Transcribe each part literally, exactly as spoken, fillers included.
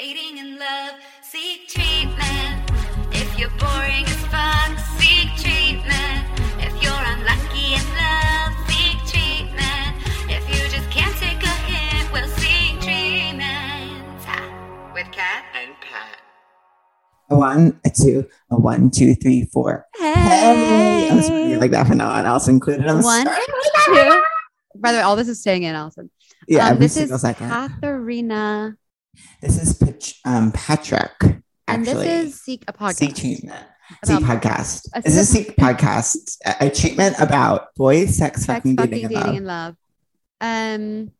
dating and love, seek treatment. If you're boring as fuck, seek treatment. If you're unlucky in love, seek treatment. If you just can't take a hint, we'll seek treatment. Ha. With Kat and Pat. A one, a two, a one, two, three, four. Hey! Hey. I was reading like that for now on. Allison included on the one, two. By the way, all this is staying in, Allison. Yeah, um, every this single is second. Katharina. This is Pat- um, Patrick. Actually. And this is Seek a podcast. Seek treatment. Seek podcast. A this is Seek podcast. A treatment about boys, sex, sex fucking, fucking dating, dating and love. And love. Um,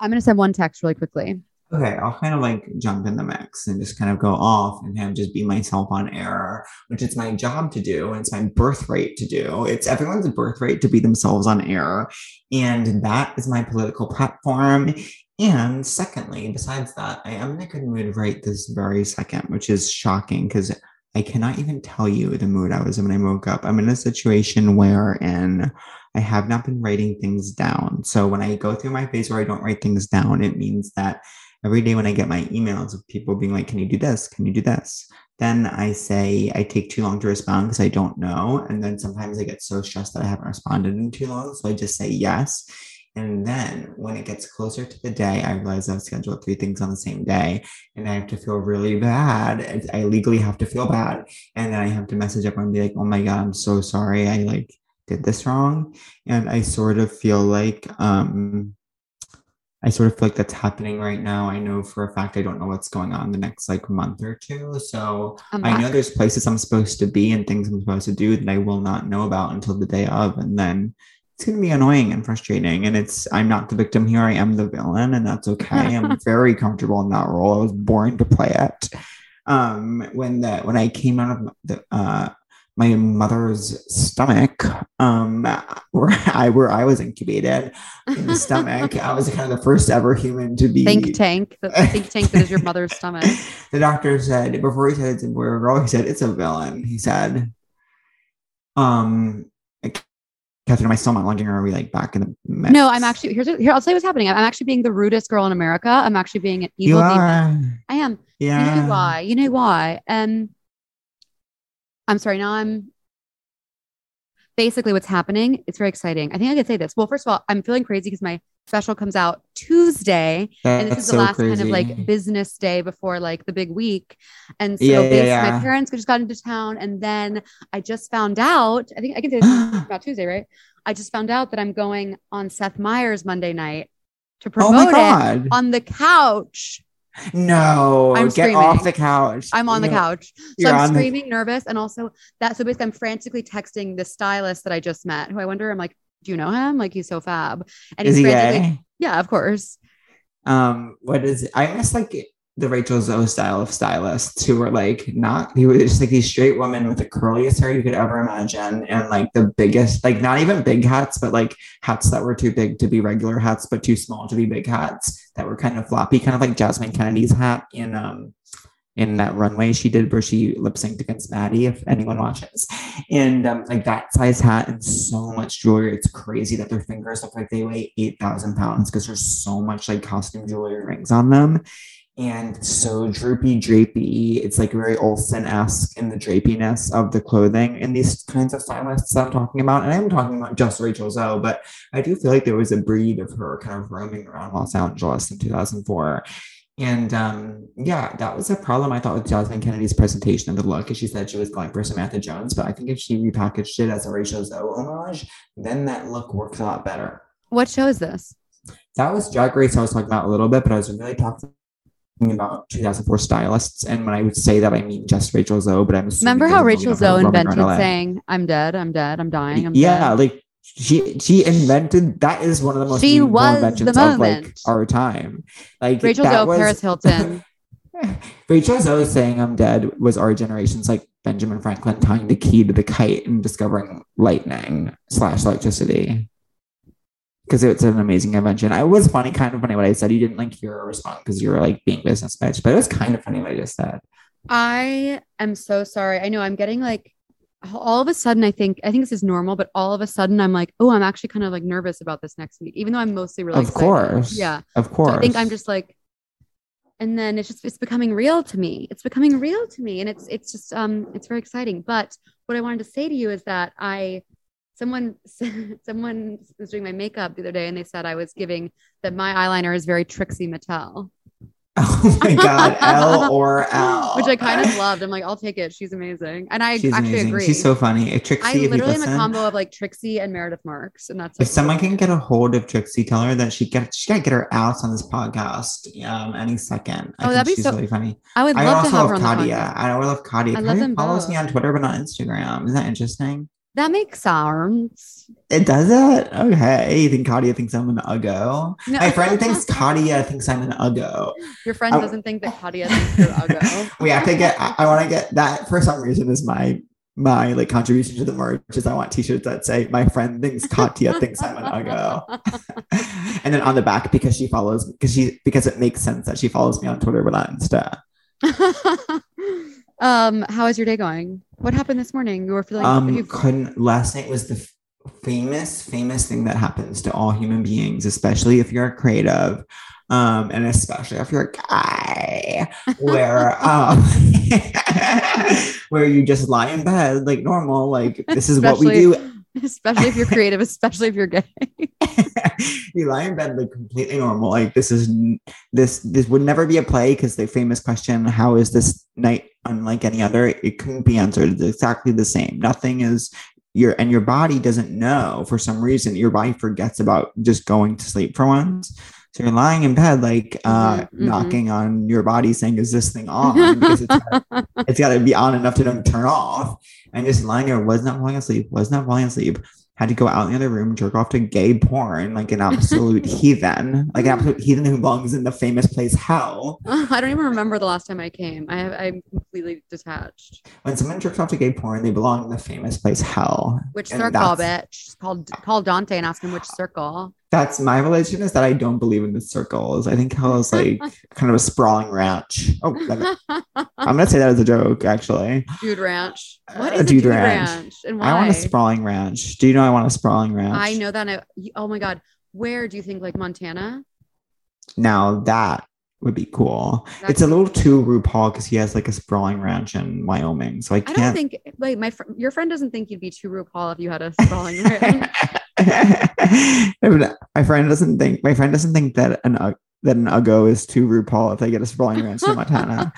I'm going to send one text really quickly. Okay, I'll kind of like jump in the mix and just kind of go off and kind of just be myself on air, which it's my job to do. And it's my birthright to do. It's everyone's birthright to be themselves on air. And that is my political platform. And secondly, besides that, I am in a good mood right this very second, which is shocking because I cannot even tell you the mood I was in when I woke up. I'm in a situation wherein I have not been writing things down. So when I go through my phase where I don't write things down, it means that every day when I get my emails of people being like, can you do this? Can you do this? Then I say I take too long to respond because I don't know. And then sometimes I get so stressed that I haven't responded in too long. So I just say yes. And then when it gets closer to the day, I realize I've scheduled three things on the same day and I have to feel really bad. I legally have to feel bad. And then I have to message everyone and be like, oh my God, I'm so sorry. I like did this wrong. And I sort of feel like, um, I sort of feel like that's happening right now. I know for a fact I don't know what's going on the next like month or two. So I'm I back. know there's places I'm supposed to be and things I'm supposed to do that I will not know about until the day of. And then it's going to be annoying and frustrating. And it's, I'm not the victim here. I am the villain and that's okay. I'm very comfortable in that role. I was born to play it. Um, when the, when I came out of the, uh, my mother's stomach, um, where I where I was incubated in the stomach. I was kind of the first ever human to be think tank. The think tank that is your mother's stomach. The doctor said before he said it's a boy or girl, he said it's a villain. He said, "Um, Katharina, am I still not lunging, or are we like back in the mix?" No, I'm actually here's here. I'll tell you what's happening. I'm actually being the rudest girl in America. I'm actually being an evil. You are. Demon. I am. Yeah. You know why? You know why? Um. I'm sorry. Now I'm basically what's happening. It's very exciting. I think I could say this. Well, first of all, I'm feeling crazy because my special comes out Tuesday. That's and this is the so last crazy. Kind of like business day before like the big week. And so yeah, yeah, yeah. my parents just got into town. And then I just found out, I think I can say this about Tuesday, right? I just found out that I'm going on Seth Meyers Monday night to promote oh it on the couch. No, I'm get screaming. Off the couch. I'm on You're, the couch. So I'm screaming, the- nervous. And also that, so basically I'm frantically texting the stylist that I just met, who I wonder, I'm like, do you know him? Like he's so fab. And is he's he frantically, gay? Yeah, of course. Um, what is it? I guess like the Rachel Zoe style of stylists who were like not, he was just like these straight women with the curliest hair you could ever imagine. And like the biggest, like not even big hats, but like hats that were too big to be regular hats, but too small to be big hats. That were kind of floppy, kind of like Jasmine Kennedy's hat in um in that runway she did where she lip synced against Maddie, if anyone watches. And um, like that size hat and so much jewelry. It's crazy that their fingers look like they weigh eight thousand pounds because there's so much like costume jewelry rings on them. And so droopy, drapey. It's like very Olsen-esque in the drapiness of the clothing and these kinds of stylists that I'm talking about. And I'm talking about just Rachel Zoe, but I do feel like there was a breed of her kind of roaming around Los Angeles in two thousand four. And um, yeah, that was a problem I thought with Jasmine Kennedy's presentation of the look. She said she was going for Samantha Jones, but I think if she repackaged it as a Rachel Zoe homage, then that look works a lot better. What show is this? That was Drag Race I was talking about a little bit, but I was really talking about two thousand four stylists, and when I would say that, I mean just Rachel Zoe. But I'm remember how Rachel Zoe invented saying, "I'm dead, I'm dead, I'm dying." I'm yeah, dead. Like she she invented that is one of the most she was inventions the of like our time. Like Rachel Zoe, was, Paris Hilton. Rachel Zoe saying "I'm dead" was our generation's like Benjamin Franklin tying the key to the kite and discovering lightning slash electricity. Because it's an amazing invention. I was funny, kind of funny what I said. You didn't like hear or respond because you were like being business bitch, but it was kind of funny what I just said. I am so sorry. I know I'm getting like all of a sudden, I think, I think this is normal, but all of a sudden I'm like, oh, I'm actually kind of like nervous about this next week, even though I'm mostly really Of excited. Course. Yeah. Of course. So I think I'm just like, And then it's just, it's becoming real to me. It's becoming real to me. And it's, it's just, um, it's very exciting. But what I wanted to say to you is that I, someone, someone was doing my makeup the other day and they said I was giving, that my eyeliner is very Trixie Mattel. Oh my God. L or L. Which I kind of loved. I'm like, I'll take it. She's amazing. And I She's actually amazing. agree. She's so funny. If Trixie, I literally if you listen, am a combo of like Trixie and Meredith Marks. And that's if someone can get a hold of Trixie, tell her that she get she gotta get her ass on this podcast um any second. I oh, that'd be she's so really funny. I would love I also to have her on Katya. The podcast. I would love Katya. I love Katya them follows both. Me on Twitter, but not Instagram. Isn't that interesting? That makes sense. It does it? Okay. You think Katya thinks I'm an uggo? No, my friend thinks Katya thinks I'm an uggo. Your friend I, doesn't think that Katya thinks you're uggo. We have to get, I, I want to get that for some reason is my, my like contribution to the merch is I want t-shirts that say, my friend thinks Katya thinks I'm an uggo. And then on the back, because she follows, because she, because it makes sense that she follows me on Twitter, but not Insta. Um, how is your day going? What happened this morning? You were feeling um, you couldn't. Last night was the f- famous, famous thing that happens to all human beings, especially if you're a creative, um, and especially if you're a guy, where um, where you just lie in bed like normal. Like this is especially, what we do. Especially if you're creative, especially if you're gay. You lie in bed like completely normal. Like this is this this would never be a play because the famous question, how is this night unlike any other, it couldn't be answered. It's exactly the same. Nothing is your, and your body doesn't know for some reason. Your body forgets about just going to sleep for once. So you're lying in bed, like uh, mm-hmm. knocking on your body saying, is this thing on? Because it's, gotta, it's gotta be on enough to don't turn off. And just lying there, was not falling asleep, was not falling asleep. Had to go out in the other room, jerk off to gay porn, like an absolute heathen, like an absolute heathen who belongs in the famous place hell. Uh, I don't even remember the last time I came. I have, I'm completely detached. When someone jerks off to gay porn, they belong in the famous place hell. Which and circle, bitch? Call, call Dante and ask him which circle. That's my religion, is that I don't believe in the circles. I think hell is like kind of a sprawling ranch. Oh, that, I'm going to say that as a joke, actually. Dude ranch. What is a dude, a dude ranch? ranch and why? I want a sprawling ranch. Do you know I want a sprawling ranch? I know that. I, oh my God. Where do you think, like Montana? Now that would be cool. That's it's a little too RuPaul because he has like a sprawling ranch in Wyoming. So I can't. I don't think, like, my fr- your friend doesn't think you'd be too RuPaul if you had a sprawling ranch. my friend doesn't think my friend doesn't think that an uh, that an uggo is too RuPaul if they get a sprawling ranch in Montana.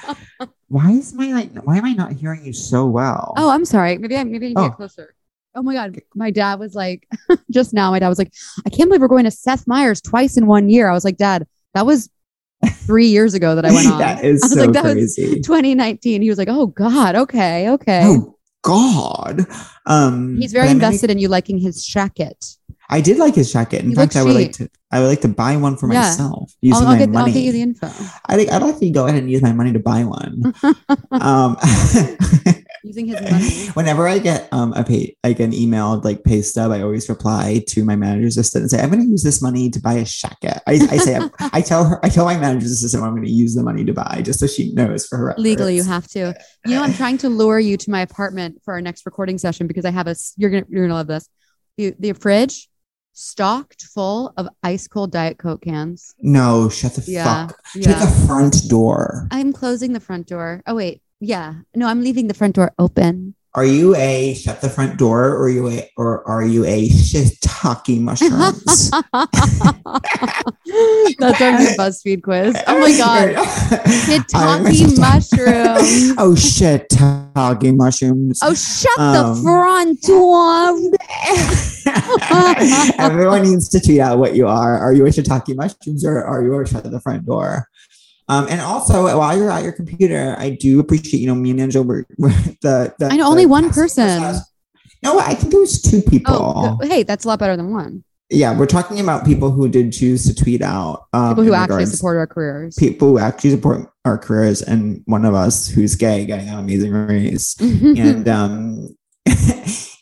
Why is my like why am I not hearing you so well? Oh, I'm sorry. Maybe I maybe I can oh. get closer. Oh my God. My dad was like just now, my dad was like, I can't believe we're going to Seth Meyers twice in one year. I was like, Dad, that was three years ago that I went on. That is I was so like, that crazy. Was twenty nineteen. He was like, oh God, okay, okay. Oh. God. Um, He's very invested make... in you liking his jacket. I did like his jacket. In you fact, I would cheap. like to I would like to buy one for yeah. myself using I'll, I'll my get, money. I'll get you the info. I think I'd like to go ahead and use my money to buy one. um, using his money. Whenever I get um a pay, like an emailed like pay stub, I always reply to my manager's assistant and say, I'm gonna use this money to buy a jacket. I, I say I, I tell her I tell my manager's assistant what I'm gonna use the money to buy just so she knows for her efforts. Legally you have to. You know, I'm trying to lure you to my apartment for our next recording session because I have a you're gonna you're gonna love this. The, the fridge stocked full of ice cold Diet Coke cans. No, shut the yeah, fuck. Yeah. Shut the front door. I'm closing the front door. Oh, wait. Yeah. No, I'm leaving the front door open. Are you a shut the front door or are you a, or are you a shiitake mushrooms? That's our new BuzzFeed quiz. Oh my God. Shiitake mushrooms. Oh, shiitake mushrooms. Oh, shut um, the front door. Everyone needs to tweet out what you are. Are you a shiitake mushrooms or are you a shut the front door? Um, and also, while you're at your computer, I do appreciate, you know, me and Angel were, were the, the. I know the only one person. Process. No, I think it was two people. Oh, hey, that's a lot better than one. Yeah, we're talking about people who did choose to tweet out. Um, people who actually support our careers. People who actually support our careers, and one of us who's gay getting on Amazing Race, and um,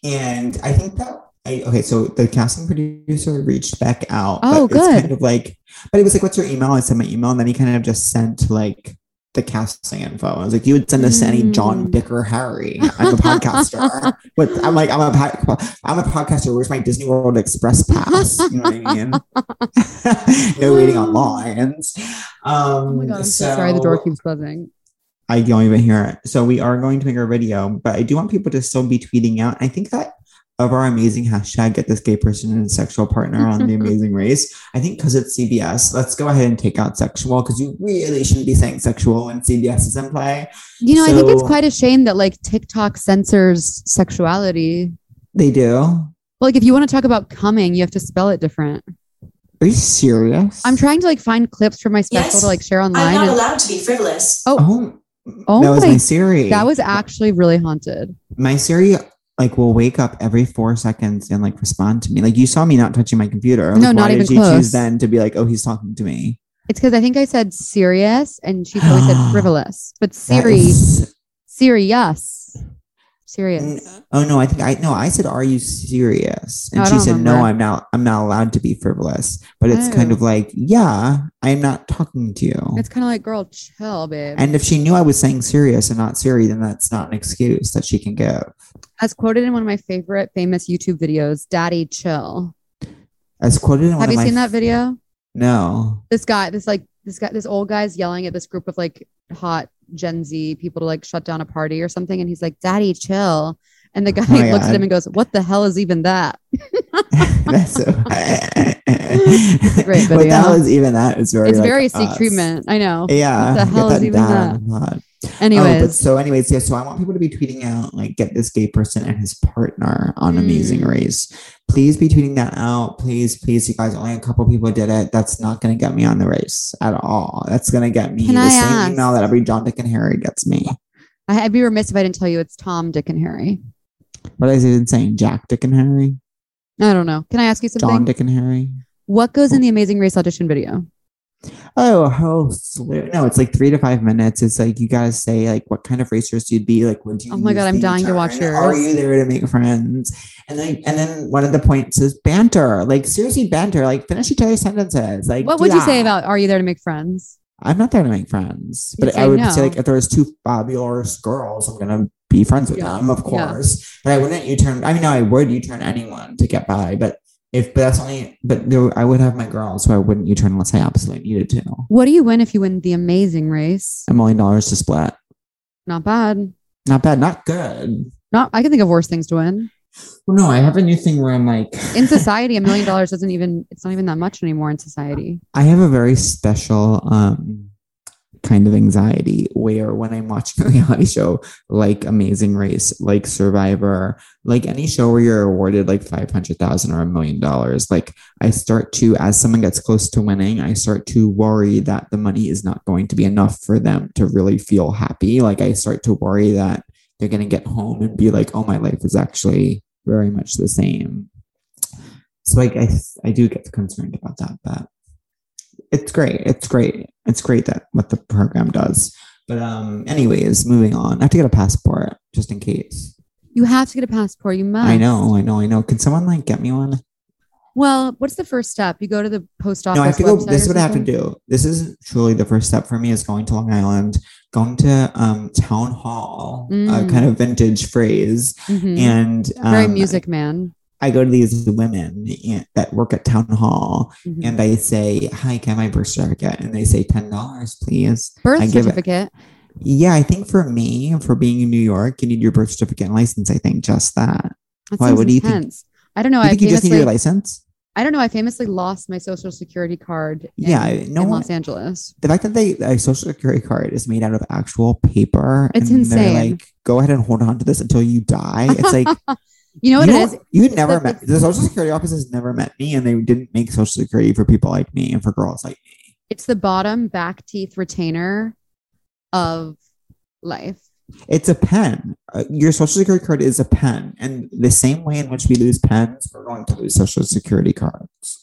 and I think that. I, okay, so the casting producer reached back out. Oh, but good. It's kind of like, but it was like, what's your email? I sent my email, and then he kind of just sent like the casting info. I was like, you would send us mm. any John, Dick, or Harry. I'm a podcaster. But I'm like, I'm a I'm a podcaster. Where's my Disney World Express pass? You know what I mean? No waiting on lines. Um, oh my God, I'm so, so sorry. The door keeps buzzing. I don't even hear it. So we are going to make our video, but I do want people to still be tweeting out. I think that of our amazing hashtag, get this gay person and sexual partner on The Amazing Race. I think because it's C B S, let's go ahead and take out sexual, because you really shouldn't be saying sexual when C B S is in play. You know, so, I think it's quite a shame that like TikTok censors sexuality. They do. Well, like if you want to talk about coming, you have to spell it different. Are you serious? I'm trying to like find clips from my special yes. to like share online. I'm not and, allowed to be frivolous. Oh, oh. Oh, that was my, my Siri. That was actually really haunted. My Siri, like, will wake up every four seconds and like respond to me. Like, you saw me not touching my computer. Like, no, not even close. Why did you choose then to be like, oh, he's talking to me? It's because I think I said serious and she probably said frivolous, but Siri, is... serious, serious. Oh no, I think I no, I said, are you serious? And no, she said, remember. No, I'm not. I'm not allowed to be frivolous. But it's oh. kind of like, yeah. I'm not talking to you. It's kind of like, girl, chill, babe. And if she knew I was saying serious and not Siri, then that's not an excuse that she can give. As quoted in one of my favorite famous YouTube videos, Daddy, chill. As quoted in Have one of my... Have you seen that video? No. This guy, this like, this guy, this old guy's yelling at this group of like hot Gen Z people to like shut down a party or something. And he's like, Daddy, chill. And the guy oh looks God. At him and goes, what the hell is even that? That's so... Great video. What the hell is even that? It's very, it's like very seek treatment. I know. Yeah. What the hell is even down. That? Anyways. Oh, so anyways, yeah. So I want people to be tweeting out, like, get this gay person and his partner on mm. Amazing Race. Please be tweeting that out. Please, please, you guys, only a couple people did it. That's not going to get me on the race at all. That's going to get me Can the I same ask? Email that every John, Dick, and Harry gets me. I'd be remiss if I didn't tell you it's Tom, Dick, and Harry. What is it saying? Jack, Dick, and Harry? I don't know. Can I ask you something? John, Dick, and Harry. What goes in the Amazing Race audition video? Oh, a whole slew. No, it's like three to five minutes. It's like, you got to say like what kind of racers you'd be. Like, would you? Oh my God, I'm dying to watch yours. Are you there to make friends? And then and then one of the points is banter. Like, seriously, banter. Like, finish each other's sentences. Like, what would you say about are you there to make friends? I'm not there to make friends. But I would say like, if there was two fabulous girls, I'm going to be friends with them, of course. But I wouldn't U-turn. I mean, no, I would U-turn anyone to get by. But If but that's only, but there, I would have my girls, so I wouldn't U-turn unless I absolutely needed to. What do you win if you win The Amazing Race? A million dollars to split. Not bad. Not bad. Not good. Not. I can think of worse things to win. Well, no, I have a new thing where I'm like. In society, a million dollars doesn't even. It's not even that much anymore in society. I have a very special um, kind of anxiety where when I'm watching a reality show like Amazing Race, like Survivor, like any show where you're awarded like five hundred thousand dollars or a million dollars, like I start to, as someone gets close to winning, I start to worry that the money is not going to be enough for them to really feel happy. Like I start to worry that they're going to get home and be like, oh, my life is actually very much the same. So like I, I do get concerned about that, but it's great. It's great. It's great that what the program does. But um, anyways, moving on. I have to get a passport just in case. You have to get a passport. You must. I know. I know. I know. Can someone like get me one? Well, what's the first step? You go to the post office. No, I have to go. This is what I have to do. This is truly the first step for me is going to Long Island, going to um, town hall, mm. a kind of vintage phrase. Mm-hmm. And um, very Music Man. I go to these women that work at town hall mm-hmm. and I say, hi, can I have my birth certificate? And they say ten dollars, please. Birth I certificate? Give it. Yeah, I think for me, for being in New York, you need your birth certificate and license. I think just that. That Why? What do you think? I don't know. You I think famously, you just need your license? I don't know. I famously lost my social security card in, yeah, no in Los Angeles. The fact that they, a social security card is made out of actual paper. It's and insane. They're like, go ahead and hold on to this until you die. It's like... You know what you it is? You never it's met. Like, the Social Security office has never met me, and they didn't make Social Security for people like me and for girls like me. It's the bottom back teeth retainer of life. It's a pen. Uh, your Social Security card is a pen. And the same way in which we lose pens, we're going to lose Social Security cards.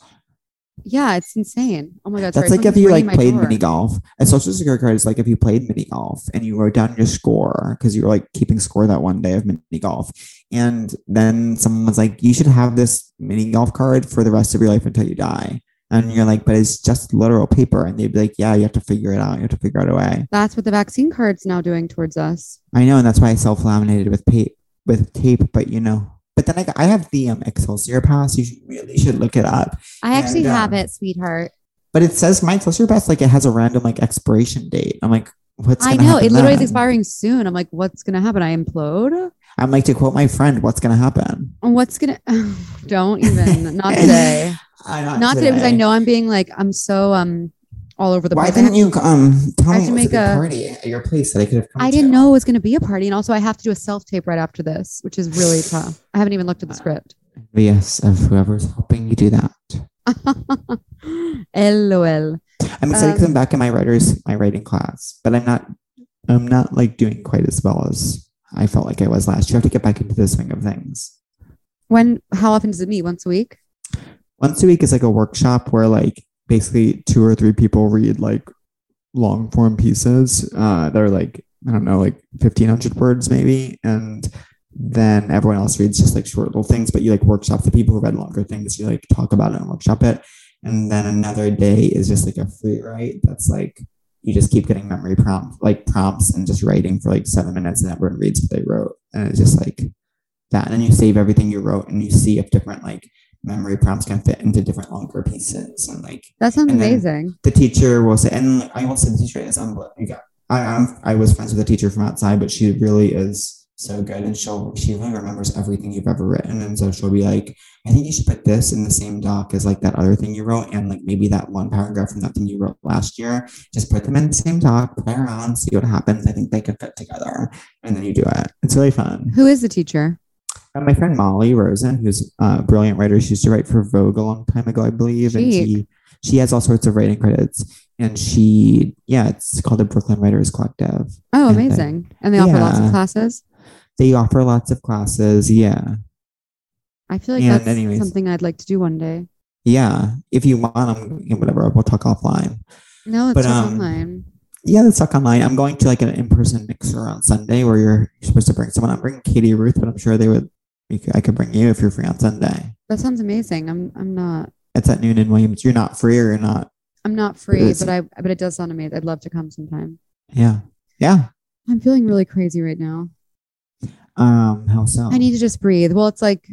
Yeah, it's insane. Oh my God. That's sorry, like if you like played door. mini golf. A social security card is like if you played mini golf and you wrote down your score because you were like keeping score that one day of mini golf. And then someone was like, you should have this mini golf card for the rest of your life until you die. And you're like, but it's just literal paper. And they'd be like, yeah, you have to figure it out. You have to figure out a way. That's what the vaccine card's now doing towards us. I know. And that's why I self-laminated with tape, with tape. But, you know, but then I, I have the um, Excelsior Pass. You should, really should look it up. I and, actually um, have it, sweetheart. But it says my Excelsior Pass, like it has a random like expiration date. I'm like, what's going to happen? I know. It literally then? Is expiring soon. I'm like, what's going to happen? I implode. I'm like, to quote my friend, what's going to happen? What's going to... Don't even. Not today. Uh, not, not today, because I know I'm being like, I'm so um all over the place. Why didn't you um tell me it was a party at your place that I could have come to? I didn't know it was going to be a party. And also I have to do a self-tape right after this, which is really tough. I haven't even looked at the script. Yes, of whoever's helping you do that. LOL. I'm excited because um, I'm back in my writers, my writing class, but I'm not, I'm not like doing quite as well as I felt like I was last year. I have to get back into the swing of things. When, how often does it meet? Once a week? Once a week is like a workshop where like basically two or three people read like long form pieces. Uh, they're like, I don't know, like fifteen hundred words maybe. And then everyone else reads just like short little things, but you like workshop the people who read longer things. You like talk about it and workshop it. And then another day is just like a free write. That's like, you just keep getting memory prompts, like prompts and just writing for like seven minutes and everyone reads what they wrote. And it's just like that. And then you save everything you wrote and you see if different like memory prompts can fit into different longer pieces, and like that sounds amazing. The teacher will say, and I will say the teacher is unbelievable. I I'm, I was friends with a teacher from outside, but she really is so good, and she'll she really remembers everything you've ever written, and so she'll be like, I think you should put this in the same doc as like that other thing you wrote, and like maybe that one paragraph from that thing you wrote last year. Just put them in the same doc, play around, see what happens. I think they can fit together, and then you do it. It's really fun. Who is the teacher? And my friend Molly Rosen, who's a brilliant writer, she used to write for Vogue a long time ago, I believe. Sheet. And she she has all sorts of writing credits. And she, yeah, it's called the Brooklyn Writers Collective. Oh, and amazing. They, and they offer yeah, lots of classes? They offer lots of classes, yeah. I feel like and that's anyways, something I'd like to do one day. Yeah. If you want, I'm, whatever, we'll talk offline. No, let's but, talk um, online. Yeah, let's talk online. I'm going to like an in-person mixer on Sunday where you're supposed to bring someone. I'm bringing Katie Ruth, but I'm sure they would. I could bring you if you're free on Sunday. That sounds amazing. I'm I'm not. It's at noon in Williams. You're not free or you're not. I'm not free, but I but it does sound amazing. I'd love to come sometime. Yeah. Yeah. I'm feeling really crazy right now. Um, how so? I need to just breathe. Well, it's like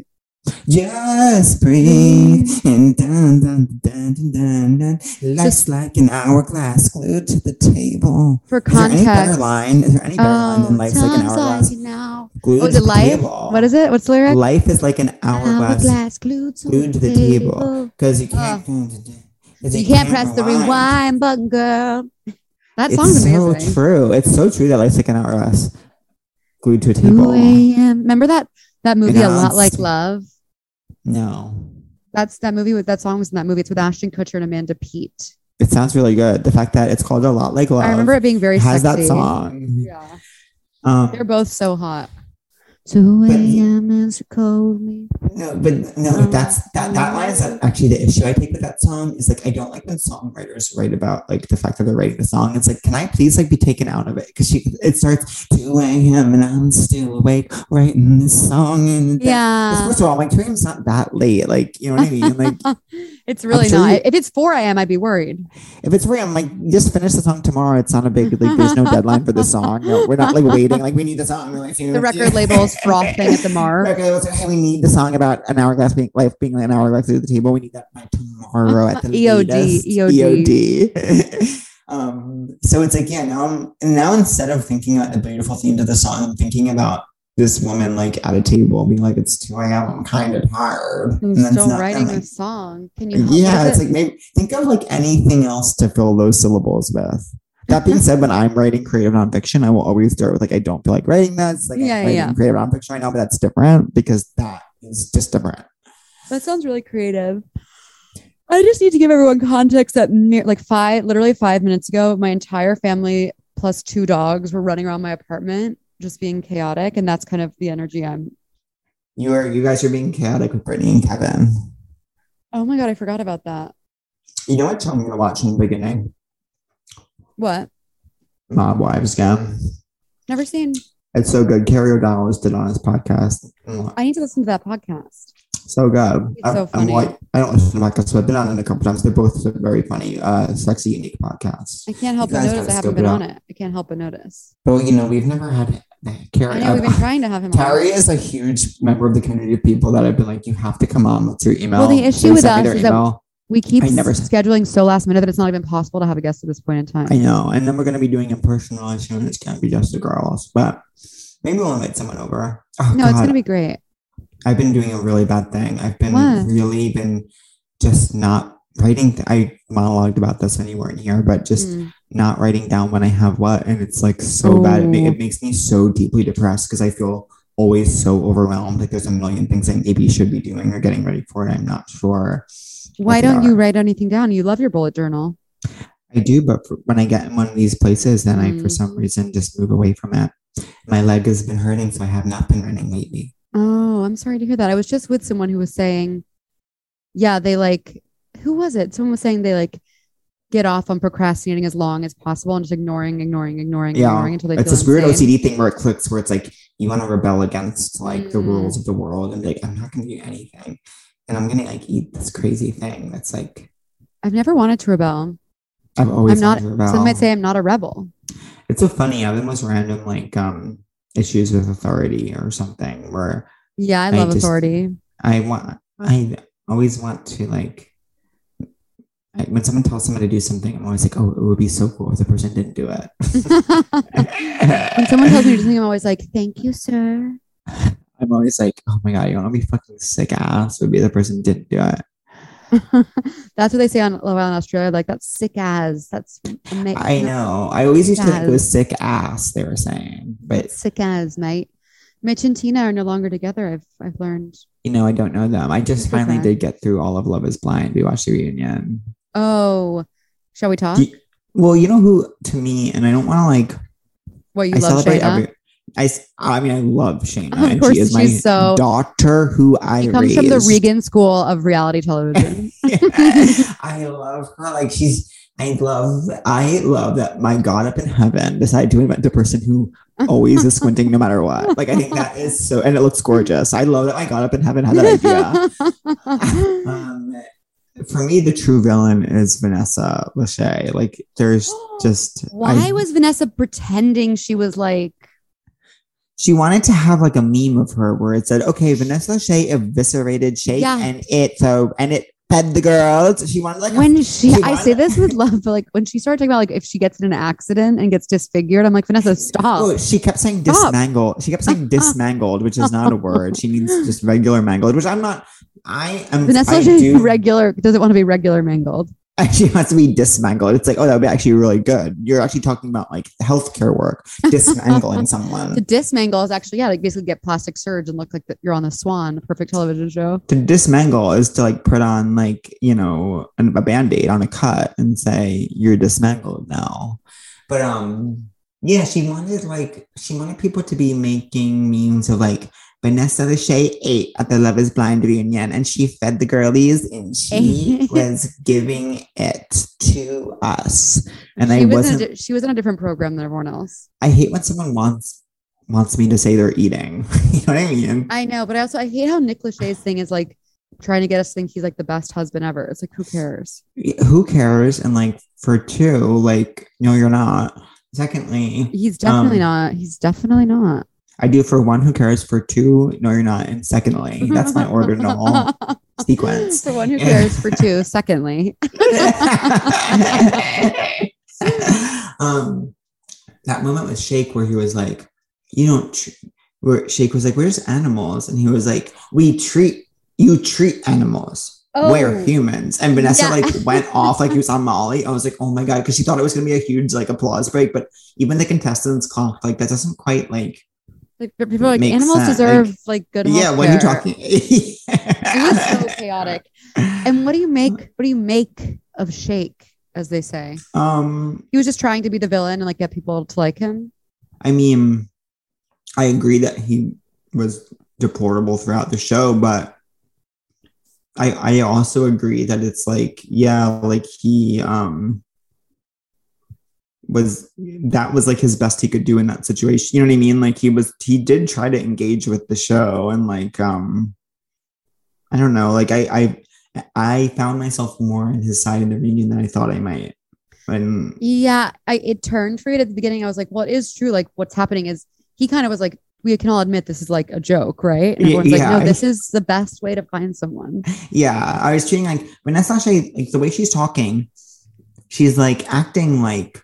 just breathe and dun dun dun dun dun dun. Life's like an hourglass glued to the table. For context, is there any better line? Is there any better oh, line than life's like an hourglass? Now. Glued oh, to the life? Table. What is it? What's the lyric? Life is like an hourglass, hourglass glued to, glued to the table because you can't. Oh. You can't, can't press rewind. The rewind button, girl. That song's it's amazing. It's so true. It's so true that life's like an hourglass glued to a table. two a.m. Remember that that movie, announced. A Lot Like Love? No. That's that movie with that song was in that movie. It's with Ashton Kutcher and Amanda Peet. It sounds really good. The fact that it's called A Lot Like Love. I remember it being very has sexy. Has that song. Yeah. Um, They're both so hot. two a.m. is cold. No, but no, that's that that line is actually the issue I take with that song is like I don't like when songwriters write about like the fact that they're writing the song. It's like, can I please like be taken out of it? Because she it starts two a.m. and I'm still awake writing this song. And yeah, first of all, like two a.m. is not that late. Like, you know what I mean? Like, it's really sure not. You, if it's four a.m., I'd be worried. If it's four a.m., like just finish the song tomorrow. It's not a big like. There's no deadline for the song. No, we're not like waiting. Like we need the song. Like, you know, the record labels. Frothing at the mark. Okay, we need the song about an hourglass being life being an hourglass through the table. We need that by tomorrow at the latest. E O D. E O D. um, so it's like, yeah, now I'm and now instead of thinking about the beautiful theme to the song, I'm thinking about this woman like at a table being like, it's two a.m. I'm kind of tired. I'm and still not, writing like, a song. Can you help Yeah, it's it? Like maybe think of like anything else to fill those syllables with. That being said, when I'm writing creative nonfiction, I will always start with like, I don't feel like writing this. Like, yeah, I'm writing yeah. creative nonfiction right now, but that's different because that is just different. That sounds really creative. I just need to give everyone context that near, like five, literally five minutes ago, my entire family plus two dogs were running around my apartment, just being chaotic. And that's kind of the energy I'm. You are, you guys are being chaotic with Brittany and Kevin. Oh my God. I forgot about that. You know what show I'm going to watch in the beginning? What? Mob Wives Again. Never seen. It's so good. Carrie O'Donnell just did on his podcast. I need to listen to that podcast. so good. It's so funny. I, I don't listen to podcasts, so I've been on it a couple times. They're both very funny, uh, sexy, unique podcasts. I can't help but notice I haven't been on it. I can't help but notice. Well, you know, we've never had Carrie. I know, we've been trying to have him on. Carrie is a huge member of the community of people that I've been like, you have to come on. What's your email? Well, the issue with us is that we keep never scheduling so last minute that it's not even possible to have a guest at this point in time. I know. And then we're going to be doing impersonation, and it's going to be just the girls. But maybe we'll invite someone over. Oh, no, God. It's going to be great. I've been doing a really bad thing. I've been what? really been just not writing. Th- I monologued about this anywhere in here, but just mm. not writing down when I have what. And it's like so Ooh. bad. It, ma- it makes me so deeply depressed because I feel always so overwhelmed. Like there's a million things I maybe should be doing or getting ready for, and I'm not sure. Why don't you write anything down? You love your bullet journal. I do, but for, when I get in one of these places, then mm. I, for some reason, just move away from it. My leg has been hurting, so I have not been running lately. Oh, I'm sorry to hear that. I was just with someone who was saying, yeah, they like, who was it? Someone was saying they like get off on procrastinating as long as possible and just ignoring, ignoring, ignoring, yeah. ignoring until they it's feel It's this weird insane. O C D thing where it clicks, where it's like, you want to rebel against like mm. the rules of the world and be like, I'm not going to do anything. And I'm gonna like eat this crazy thing that's like. I've never wanted to rebel. I've always I'm not. Wanted to rebel. Some might say I'm not a rebel. It's so funny. I have the most random like um, issues with authority or something. Where yeah, I, I love just, authority. I want. I always want to like. I, when someone tells someone to do something, I'm always like, "Oh, it would be so cool if the person didn't do it." When someone tells me to do something, I'm always like, "Thank you, sir." I'm always like, oh my God, you want to be fucking sick ass would be the person who didn't do it. That's what they say on Love Island Australia. Like, that's sick ass. That's amazing. I know. I always sick used to think it was sick ass, they were saying. But sick ass, mate. Mitch and Tina are no longer together, I've I've learned. You know, I don't know them. I just it's finally okay. did get through all of Love is Blind. We watched the reunion. Oh. Shall we talk? You, well, you know who, to me, and I don't want to like... What, you I love Shayna? Every, I, I mean, I love Shayna, of and she is my so, doctor who I she comes raised. From the Regan School of Reality Television. I love her. Like she's, I love, I love that my God up in heaven decided to invent the person who always is squinting no matter what. Like I think that is so, and it looks gorgeous. I love that my God up in heaven had that idea. um, for me, the true villain is Vanessa Lachey. Like there's just why I, was Vanessa pretending she was like. She wanted to have like a meme of her where it said, okay, Vanessa Lachey eviscerated Shake yeah. and it so and it fed the girls. She wanted like when a, she, she I wanted, say this with love, but like when she started talking about like if she gets in an accident and gets disfigured, I'm like, Vanessa, stop. Oh, she kept saying dismangled. She kept saying dismangled, which is not a word. She means just regular mangled, which I'm not I am Vanessa I do, regular doesn't want to be regular mangled. She wants to be dismangled. It's like, oh, that would be actually really good. You're actually talking about like healthcare work, dismantling someone. To dismangle is actually, yeah, like basically get plastic surge and look like that you're on the Swan, perfect television show. To dismangle is to like put on like, you know, an, a Band-Aid on a cut and say, you're dismangled now. But um, yeah, she wanted like, she wanted people to be making memes of like, Vanessa Lachey ate at the Love is Blind reunion and she fed the girlies and she was giving it to us. And she I was wasn't. A, she was in a different program than everyone else. I hate when someone wants wants me to say they're eating. You know what I mean? I know, but I also I hate how Nick Lachey's thing is like trying to get us to think he's like the best husband ever. It's like who cares? Who cares? And like for two, like no, you're not. Secondly, he's definitely um, not. He's definitely not. I do for one, who cares? For two, no, you're not. And secondly, that's my ordinal sequence. For one, who cares? For two, secondly. um, that moment with Shake where he was like, you don't, tr-, where Shake was like, we're just animals. And he was like, we treat, you treat animals. Oh. We're humans. And Vanessa yeah. like went off like he was on Molly. I was like, oh my God. Cause she thought it was going to be a huge like applause break. But even the contestants coughed like that doesn't quite like, like people are like Makes animals sense. Deserve like, like good healthcare. Yeah, what are you talking? It was so chaotic. And what do you make? What do you make of Shake, as they say? Um, he was just trying to be the villain and like get people to like him. I mean, I agree that he was deplorable throughout the show, but I I also agree that it's like yeah, like he um. was that was like his best he could do in that situation. You know what I mean? Like he was, he did try to engage with the show and like, um, I don't know. Like I, I, I found myself more on his side in the reunion than I thought I might. And yeah, I, it turned for it at the beginning. I was like, well, it is true. Like what's happening is he kind of was like, we can all admit this is like a joke, right? And everyone's yeah, like, no, this is the best way to find someone. Yeah. I was cheating. Like Vanessa Lachey, like the way she's talking, she's like acting like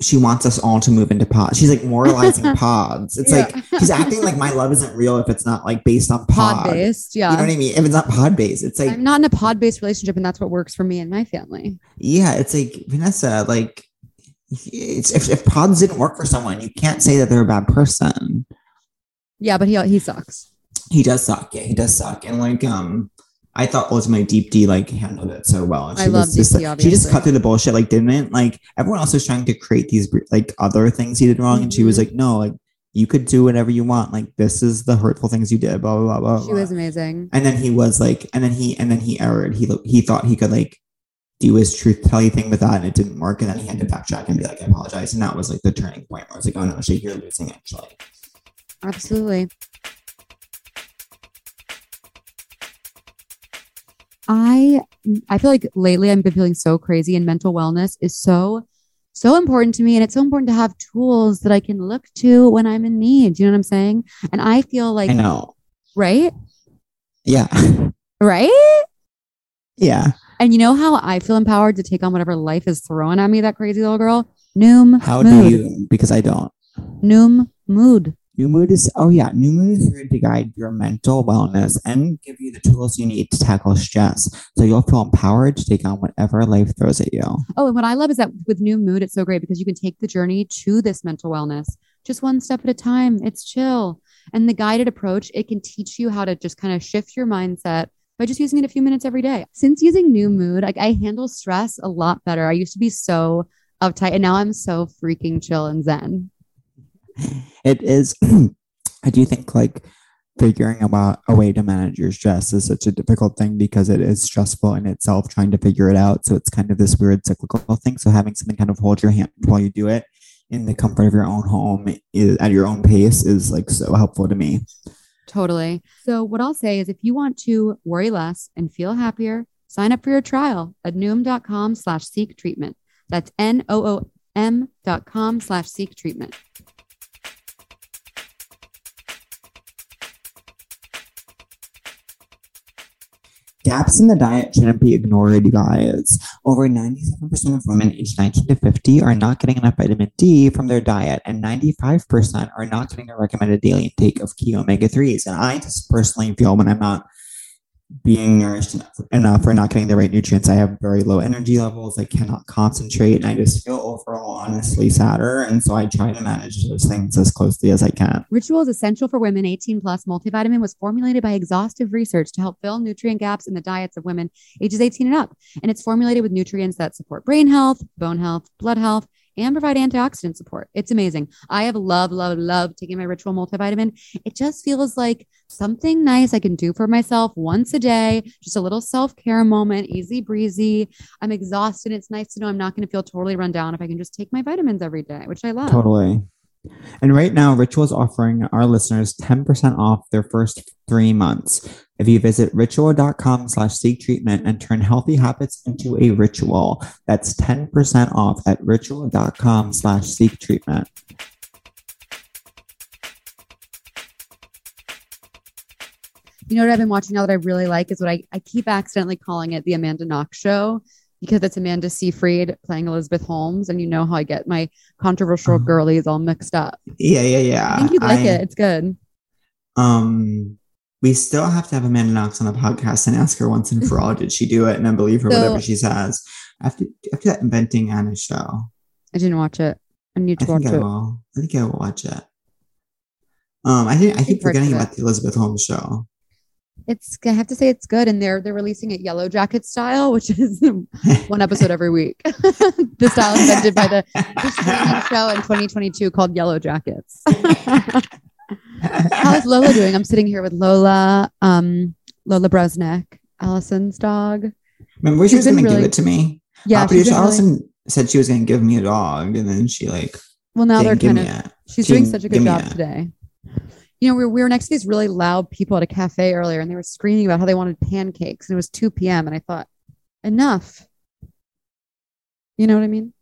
she wants us all to move into pods. She's like moralizing pods. It's yeah. like she's acting like my love isn't real if it's not like based on pod. Pod based, yeah. You know what I mean? If it's not pod based, it's like I'm not in a pod based relationship, and that's what works for me and my family. Yeah, it's like Vanessa. Like, it's, if if pods didn't work for someone, you can't say that they're a bad person. Yeah, but he he sucks. He does suck. Yeah, he does suck. And like um, I thought ultimately Deep D like handled it so well. And she I love Deep D, obviously. She just cut through the bullshit, like didn't it? Like everyone else was trying to create these like other things he did wrong, mm-hmm. and she was like, "No, like you could do whatever you want. Like this is the hurtful things you did." Blah blah blah. She blah. was amazing. And then he was like, and then he and then he erred. He he thought he could like do his truth telling thing with that, and it didn't work. And then he had to backtrack and be like, "I apologize." And that was like the turning point where I was like, "Oh no, shit, you're losing actually." Absolutely. I I feel like lately I've been feeling so crazy, and mental wellness is so, so important to me. And it's so important to have tools that I can look to when I'm in need. You know what I'm saying? And I feel like, I know. Right? Yeah. Right? Yeah. And you know how I feel empowered to take on whatever life is throwing at me, that crazy little girl? Noom. How mood. do you? Because I don't. Noom Mood. New Mood is, oh yeah, New Mood is here to guide your mental wellness and give you the tools you need to tackle stress. So you'll feel empowered to take on whatever life throws at you. Oh, and what I love is that with New Mood, it's so great because you can take the journey to this mental wellness just one step at a time. It's chill. And the guided approach, it can teach you how to just kind of shift your mindset by just using it a few minutes every day. Since using New Mood, I, I handle stress a lot better. I used to be so uptight and now I'm so freaking chill and zen. It is, I do think like figuring out a way to manage your stress is such a difficult thing because it is stressful in itself trying to figure it out. So it's kind of this weird cyclical thing. So having something kind of hold your hand while you do it in the comfort of your own home is, at your own pace is like so helpful to me. Totally. So what I'll say is if you want to worry less and feel happier, sign up for your trial at noom.com slash seek treatment. That's N-O-O-M dot com slash seek treatment. Gaps in the diet shouldn't be ignored, you guys. Over ninety-seven percent of women aged nineteen to fifty are not getting enough vitamin D from their diet, and ninety-five percent are not getting a recommended daily intake of key omega threes. And I just personally feel when I'm not being nourished enough, enough or not getting the right nutrients, I have very low energy levels. I cannot concentrate, and I just feel overall honestly sadder. And so I try to manage those things as closely as I can. Ritual is essential for women eighteen plus. Multivitamin was formulated by exhaustive research to help fill nutrient gaps in the diets of women ages eighteen and up. And it's formulated with nutrients that support brain health, bone health, blood health, and provide antioxidant support. It's amazing. I have loved, loved, loved taking my Ritual multivitamin. It just feels like something nice I can do for myself once a day, just a little self-care moment, easy breezy. I'm exhausted. It's nice to know I'm not going to feel totally run down if I can just take my vitamins every day, which I love. Totally. And right now, Ritual is offering our listeners ten percent off their first three months. If you visit ritual.com slash seek treatment and turn healthy habits into a ritual, that's ten percent off at ritual.com slash seek treatment. You know what I've been watching now that I really like is what I, I keep accidentally calling it the Amanda Knox Show, because it's Amanda Seyfried playing Elizabeth Holmes. And you know how I get my controversial girlies all mixed up. Yeah, yeah, yeah. I think you'd like I, it. It's good. Um, we still have to have Amanda Knox on the podcast and ask her once and for all, did she do it? And then believe her, so, whatever she says. After, after that Inventing Anna show. I didn't watch it. I need to I watch it. I will. I think I will watch it. Um, I, think, I keep forgetting about the Elizabeth Holmes show. It's, I have to say it's good. And they're, they're releasing it Yellow Jacket style, which is one episode every week. The style invented by the, the streaming show in twenty twenty-two called Yellow Jackets. How's Lola doing? I'm sitting here with Lola, um, Lola Bresnick, Allison's dog. Remember she was going to really, give it to me. Yeah. Uh, producer Allison really, said she was going to give me a dog and then she like, well, now they're kind of, it. she's she doing such a good job it. today. you know, we were, we were next to these really loud people at a cafe earlier, and they were screaming about how they wanted pancakes, and it was two p.m. and I thought, enough. You know what I mean?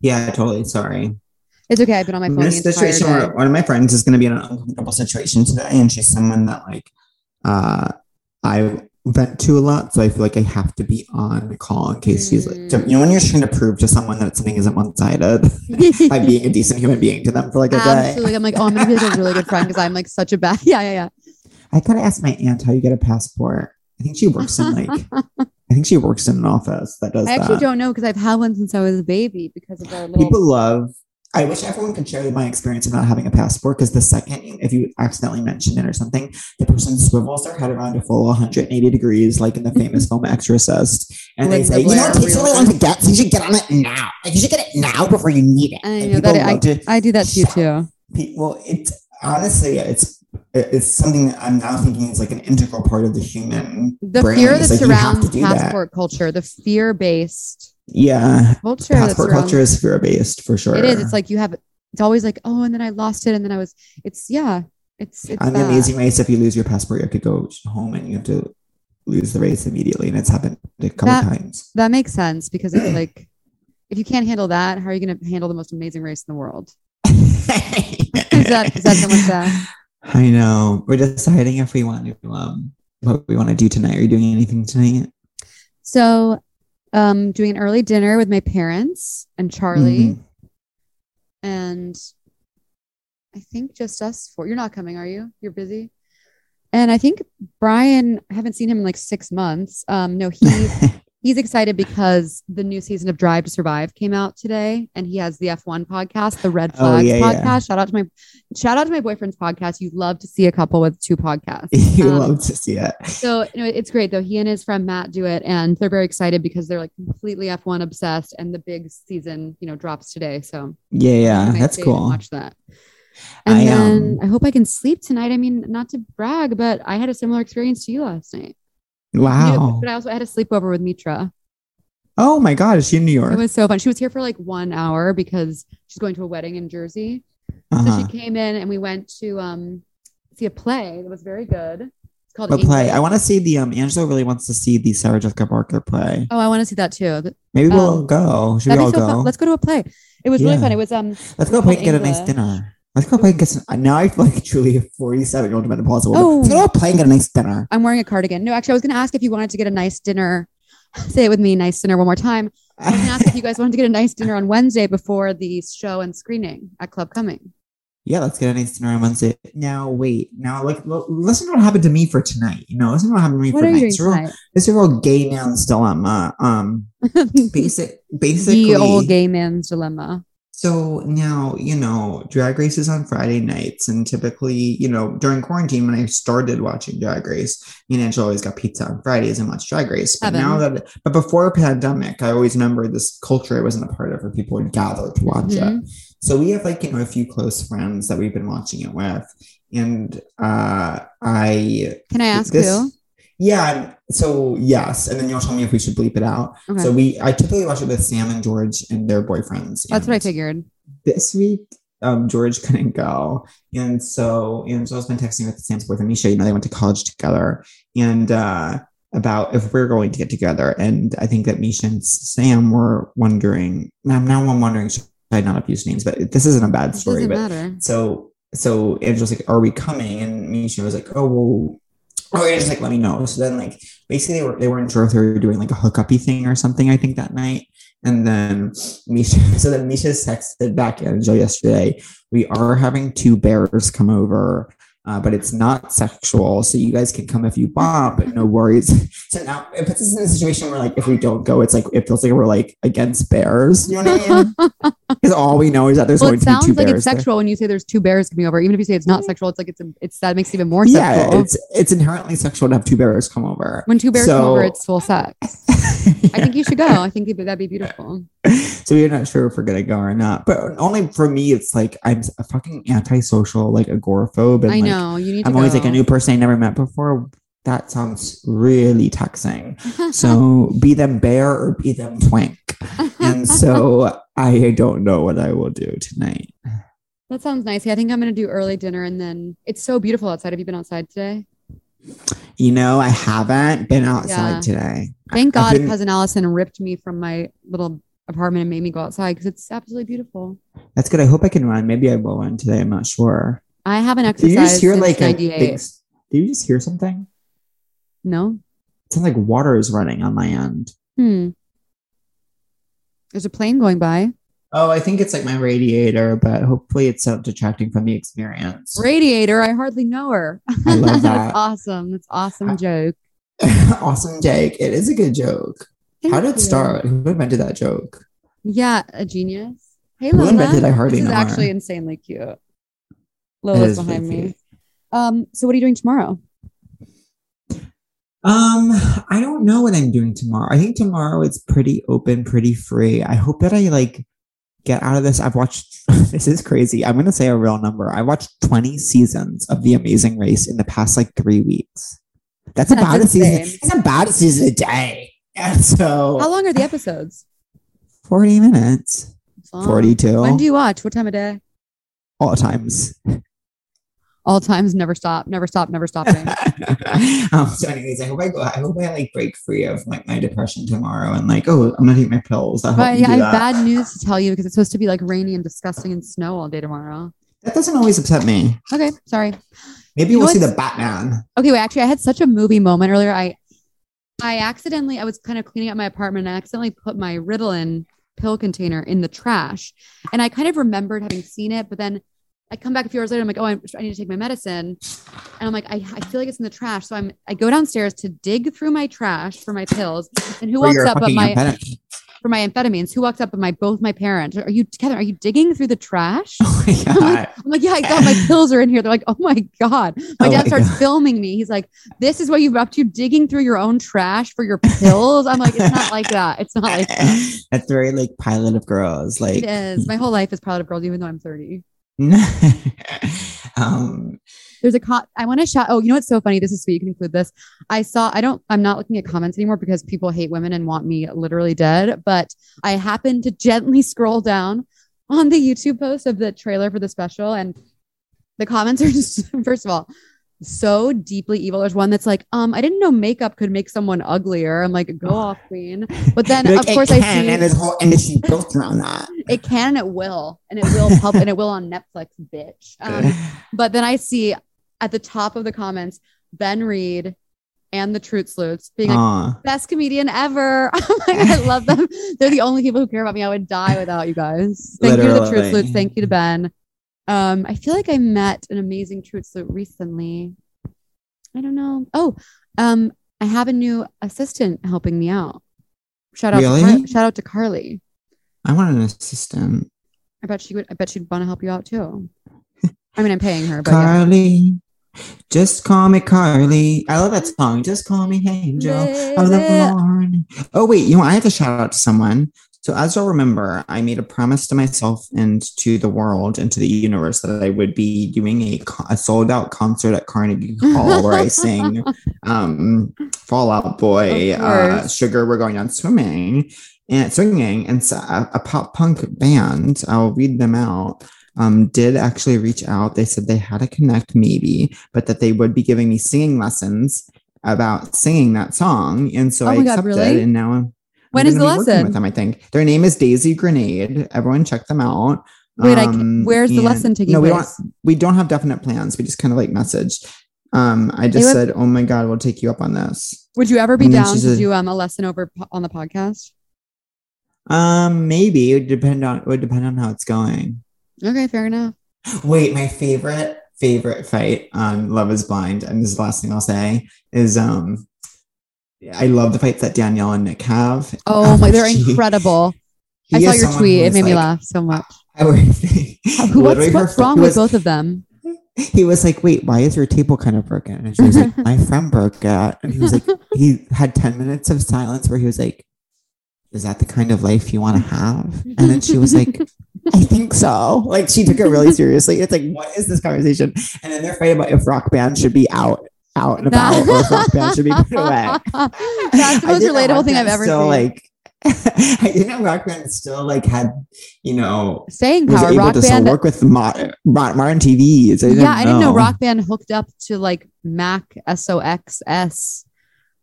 Yeah, totally. Sorry. It's okay. I've been on my phone. This situation where one of my friends is going to be in an uncomfortable situation today, and she's someone that like uh, I vent to a lot, so I feel like I have to be on the call in case mm. she's like, to, you know, when you're trying to prove to someone that something isn't one-sided by being a decent human being to them for like a Absolutely. day. I'm like, oh, I'm going to be like a really good friend because I'm like such a bad. Yeah, yeah, yeah. I gotta ask my aunt how you get a passport. I think she works in like. I think she works in an office that does that. I actually that. don't know because I've had one since I was a baby because of our little... People love... I wish everyone could share my experience of not having a passport, because the second, if you accidentally mention it or something, the person swivels their head around a full one hundred eighty degrees, like in the famous film Exorcist. And Linda they say, Blair, you know, it takes really long to get, so you should get on it now. Like, you should get it now before you need it. I know that I, to, I do that to you too. People, it's honestly, it's... It's something that I'm now thinking is like an integral part of the human the brain. Fear that like surrounds passport that. culture, the fear-based yeah culture. Passport culture is fear-based for sure. It is. It's like you have. It's always like, oh, and then I lost it, and then I was. It's yeah. It's. it's On the Amazing Race, if you lose your passport, you have to go home, and you have to lose the race immediately, and it's happened a couple that, times. That makes sense because it's like, if you can't handle that, how are you going to handle the most amazing race in the world? is that is that so much that? I know. We're deciding if we want to, um, what we want to do tonight. Are you doing anything tonight? So, um, doing an early dinner with my parents and Charlie. Mm-hmm. And I think just us four. You're not coming, are you? You're busy. And I think Brian, I haven't seen him in like six months. Um, no, he he's excited because the new season of Drive to Survive came out today, and he has the F one podcast, the Red Flags oh, yeah, podcast. Yeah. Shout out to my shout out to my boyfriend's podcast. You love to see a couple with two podcasts. You um, love to see it. So you know, it's great though. He and his friend Matt do it, and they're very excited because they're like completely F one obsessed, and the big season, you know, drops today. So yeah, yeah, that's cool. Watch that. And I, then um, I hope I can sleep tonight. I mean, not to brag, but I had a similar experience to you last night. Wow. But I also had a sleepover with Mitra. Oh my God. Is she in New York? It was so fun. She was here for like one hour because she's going to a wedding in Jersey. Uh-huh. So she came in and we went to um, see a play that was very good. It's called A Play. I want to see the, um, Angela really wants to see the Sarah Jessica Parker play. Oh, I want to see that too. Maybe um, we'll go. Should we all so go? Fun. Let's go to a play. It was yeah. really fun. It was, um, let's go play and get a nice dinner. Let's go play and get some. Now I feel like truly a forty-seven-year-old menopausal woman. Oh, let's go play and get a nice dinner. I'm wearing a cardigan. No, actually, I was going to ask if you wanted to get a nice dinner. Say it with me, nice dinner, one more time. I was going to ask if you guys wanted to get a nice dinner on Wednesday before the show and screening at Club Coming. Yeah, let's get a nice dinner on Wednesday. Now, wait. Now, like, l- listen to what happened to me for tonight. You know, listen to what happened to me what for are night. Real, tonight. This is a real gay man's dilemma. Um, basic, basically. The old gay man's dilemma. So now, you know, Drag Race is on Friday nights, and typically, you know, during quarantine, when I started watching Drag Race, me and Angela always got pizza on Fridays and watched Drag Race. But Seven. now that, but before pandemic, I always remembered this culture I wasn't a part of where people would gather to watch mm-hmm. it. So we have like, you know, a few close friends that we've been watching it with. And uh, I... Can I ask this, who? Yeah. So yes. And then you'll tell me if we should bleep it out. Okay. So we, I typically watch it with Sam and George and their boyfriends. That's what I figured. This week, um, George couldn't go. And so Angela's been texting with Sam's boyfriend, Misha. You know, they went to college together. And uh, about if we're going to get together. And I think that Misha and Sam were wondering, now, now I'm wondering, should I not have used names, but this isn't a bad story. But matter. So, so Angela's like, are we coming? And Misha was like, oh, well, Oh, yeah, just like, let me know. So then, like, basically, they, were, they weren't sure if they were doing like a hookup-y thing or something, I think, that night. And then Misha, so then Misha texted back Angela yesterday, we are having two bears come over, uh, but it's not sexual. So you guys can come if you want, but no worries. So now it puts us in a situation where, like, if we don't go, it's like, it feels like we're like against bears. You know what I mean? Because all we know is that there's well, going to be two bears. It sounds like it's sexual there. When you say there's two bears coming over. Even if you say it's not sexual, it's like it's it's that makes it even more yeah, sexual. Yeah, it's it's inherently sexual to have two bears come over. When two bears so, come over, it's full sex. yeah. I think you should go. I think that'd be beautiful. So we're not sure if we're gonna go or not. But only for me, it's like I'm a fucking antisocial, like agoraphobe. And I know like, you need. I'm to always go. Like a new person I never met before. That sounds really taxing. So be them bear or be them twink. And so I don't know what I will do tonight. That sounds nice. Yeah, I think I'm going to do early dinner. And then it's so beautiful outside. Have you been outside today? You know, I haven't been outside yeah. today. Thank God been... Cousin Allison ripped me from my little apartment and made me go outside because it's absolutely beautiful. That's good. I hope I can run. Maybe I will run today. I'm not sure. I haven't exercised. Did you just hear like a big, did you just hear something? No. It sounds like water is running on my end. Hmm. There's a plane going by. Oh, I think it's like my radiator, but hopefully it's not detracting from the experience. Radiator? I hardly know her. I love that. That's awesome. That's awesome joke. Awesome joke. It is a good joke. Thank How did you. It start? Who invented that joke? Yeah, a genius. Hey, Lola. Who invented I hardly this know This is actually her. Insanely cute. Lola's behind me. Um, so what are you doing tomorrow? Um, I don't know what I'm doing tomorrow. I think tomorrow it's pretty open, pretty free. I hope that I like... get out of this. I've watched, this is crazy. I'm going to say a real number. I watched twenty seasons of The Amazing Race in the past like three weeks. That's, That's about insane. a season. It's about a season a day. And so. How long are the episodes? forty minutes. forty-two. When do you watch? What time of day? All times. All times. Never stop. Never stop. Never stopping. um, so anyways, I hope I go, I hope I like break free of like my depression tomorrow and like, oh, I'm going to take my pills. But yeah, I have bad news to tell you because it's supposed to be like rainy and disgusting and snow all day tomorrow. That doesn't always upset me. Okay. Sorry. Maybe you we'll see the Batman. Okay. Wait, actually I had such a movie moment earlier. I, I accidentally, I was kind of cleaning up my apartment and I accidentally put my Ritalin pill container in the trash. And I kind of remembered having seen it, but then I come back a few hours later. I'm like, oh, I'm, I need to take my medicine. And I'm like, I, I feel like it's in the trash. So I'm, I go downstairs to dig through my trash for my pills. And who for walks up but my, amphetamine. for my amphetamines, who walks up but my, both my parents. Are you, Katharina, are you digging through the trash? Oh my God. I'm, like, I'm like, yeah, I got my pills are in here. They're like, oh my God. My oh dad my starts God. filming me. He's like, this is what you've up to, digging through your own trash for your pills. I'm like, it's not like that. It's not like that. That's very like Pilot of Girls. Like, it is. My whole life is Pilot of Girls, even though I'm thirty. um there's a con I want to shout oh you know what's so funny, this is sweet, you can include this. I saw I don't I'm not looking at comments anymore because people hate women and want me literally dead, but I happened to gently scroll down on the YouTube post of the trailer for the special and the comments are just first of all so deeply evil. There's one that's like, um, I didn't know makeup could make someone uglier. I'm like, go off, queen. But then, like, of course, I see, and this whole industry built around that. It can and it will, and it will pub- and it will on Netflix, bitch. Um, but then I see at the top of the comments, Ben Reed and the Truth Sleuths being like, aww, best comedian ever. I'm like, I love them. They're the only people who care about me. I would die without you guys. Thank Literally. you to the Truth Sleuths. Thank you to Ben. Um, I feel like I met an amazing Truth Sleuth recently. I don't know. Oh, um, I have a new assistant helping me out. Shout out, really? to Car- shout out to Carly. I want an assistant. I bet she would. I bet she'd want to help you out too. I mean, I'm paying her. But Carly, yeah. Just call me Carly. I love that song. Just call me Angel of the Morning. Oh wait, you know I have to shout out to someone. So as you'll remember, I made a promise to myself and to the world and to the universe that I would be doing a, a sold-out concert at Carnegie Hall where I sing um, Fall Out Boy, uh, Sugar, We're Going On Swimming, and Swinging, and so a, a pop punk band, I'll read them out, um, did actually reach out. They said they had a connect maybe, but that they would be giving me singing lessons about singing that song. And so oh I God, accepted really? and now I'm... When I'm is the lesson? With them, I think their name is Daisy Grenade. Everyone check them out. Wait, um, I where's the lesson taking no, place? We don't, we don't have definite plans. We just kind of like messaged. Um, I just they said, would, "Oh my God, we'll take you up on this." Would you ever be and down to said, do um, a lesson over po- on the podcast? Um, maybe it would depend on it would depend on how it's going. Okay, fair enough. Wait, my favorite favorite fight on Love is Blind, and this is the last thing I'll say is um. I love the fights that Danielle and Nick have. Oh, um, my, they're she, incredible. I saw your tweet. It made like, me laugh so much. Who, what's what's her, wrong was, with both of them? He was like, wait, why is your table kind of broken? And she was like, my friend broke it. And he was like, he had ten minutes of silence where he was like, is that the kind of life you want to have? And then she was like, I think so. Like, she took it really seriously. It's like, what is this conversation? And then they're fighting about if Rock Band should be out. out and about or should be put away. That's the most relatable thing I've ever so, seen. Like, I didn't know Rock Band still like had, you know, saying power. Was able Rock to Band still work with modern, modern T Vs. I didn't yeah, know. I didn't know Rock Band hooked up to like Mac S O X S.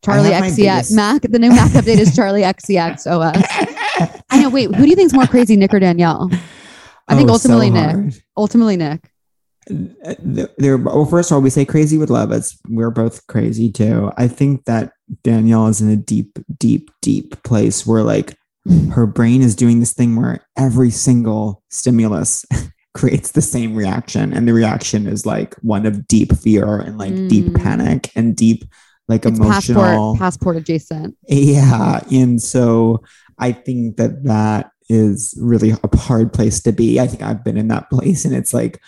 Charlie X C X Mac. The new Mac update is Charlie X C X O S. I know. Wait, who do you think is more crazy, Nick or Danielle? I think oh, ultimately so Nick. Ultimately Nick. They're, well, first of all, we say crazy with love. It's we're both crazy too. I think that Danielle is in a deep, deep, deep place where like her brain is doing this thing where every single stimulus creates the same reaction, and the reaction is like one of deep fear and like mm. deep panic and deep like it's emotional passport, passport adjacent. Yeah, and so I think that that is really a hard place to be. I think I've been in that place, and it's like.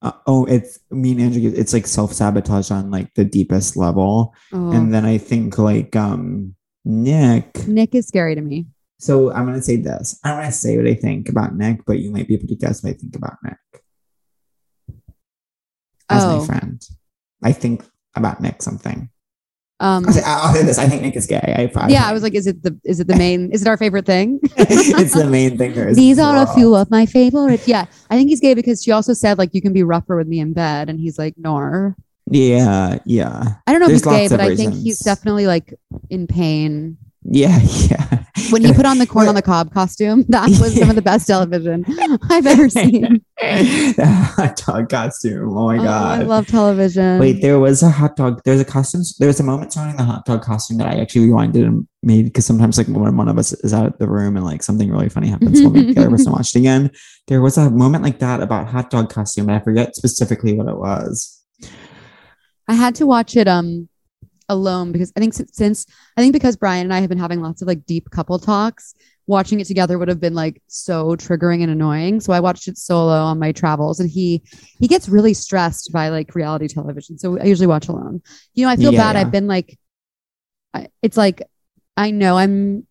Uh, oh, it's me and Andrew. It's like self-sabotage on like the deepest level. Oh. And then I think like um, Nick. Nick is scary to me. So I'm going to say this. I don't want to say what I think about Nick, but you might be able to guess what I think about Nick. As oh. my friend. I think about Nick something. Um, I'll, say, I'll say this. I think Nick is gay. I probably, yeah, I was like, is it the is it the main? Is it our favorite thing? It's the main thing. These are a few of my favorites. Yeah, I think he's gay because she also said like you can be rougher with me in bed, and he's like, no. Yeah, yeah. I don't know There's if he's gay, but reasons. I think he's definitely like in pain. Yeah, yeah. When he put on the corn on the cob costume, that was yeah. some of the best television I've ever seen. The hot dog costume. Oh my oh, god, I love television. Wait, there was a hot dog. There was a costume. There was a moment surrounding the hot dog costume that I actually rewinded and made because sometimes, like when one of us is out of the room and like something really funny happens, we'll make the other person watch it again. There was a moment like that about hot dog costume, but I forget specifically what it was. I had to watch it. Um. Alone because I think since, since I think because Brian and I have been having lots of like deep couple talks, watching it together would have been like so triggering and annoying. So I watched it solo on my travels, and he he gets really stressed by like reality television. So I usually watch alone. You know, I feel yeah, bad. Yeah. I've been like, I, it's like I know I'm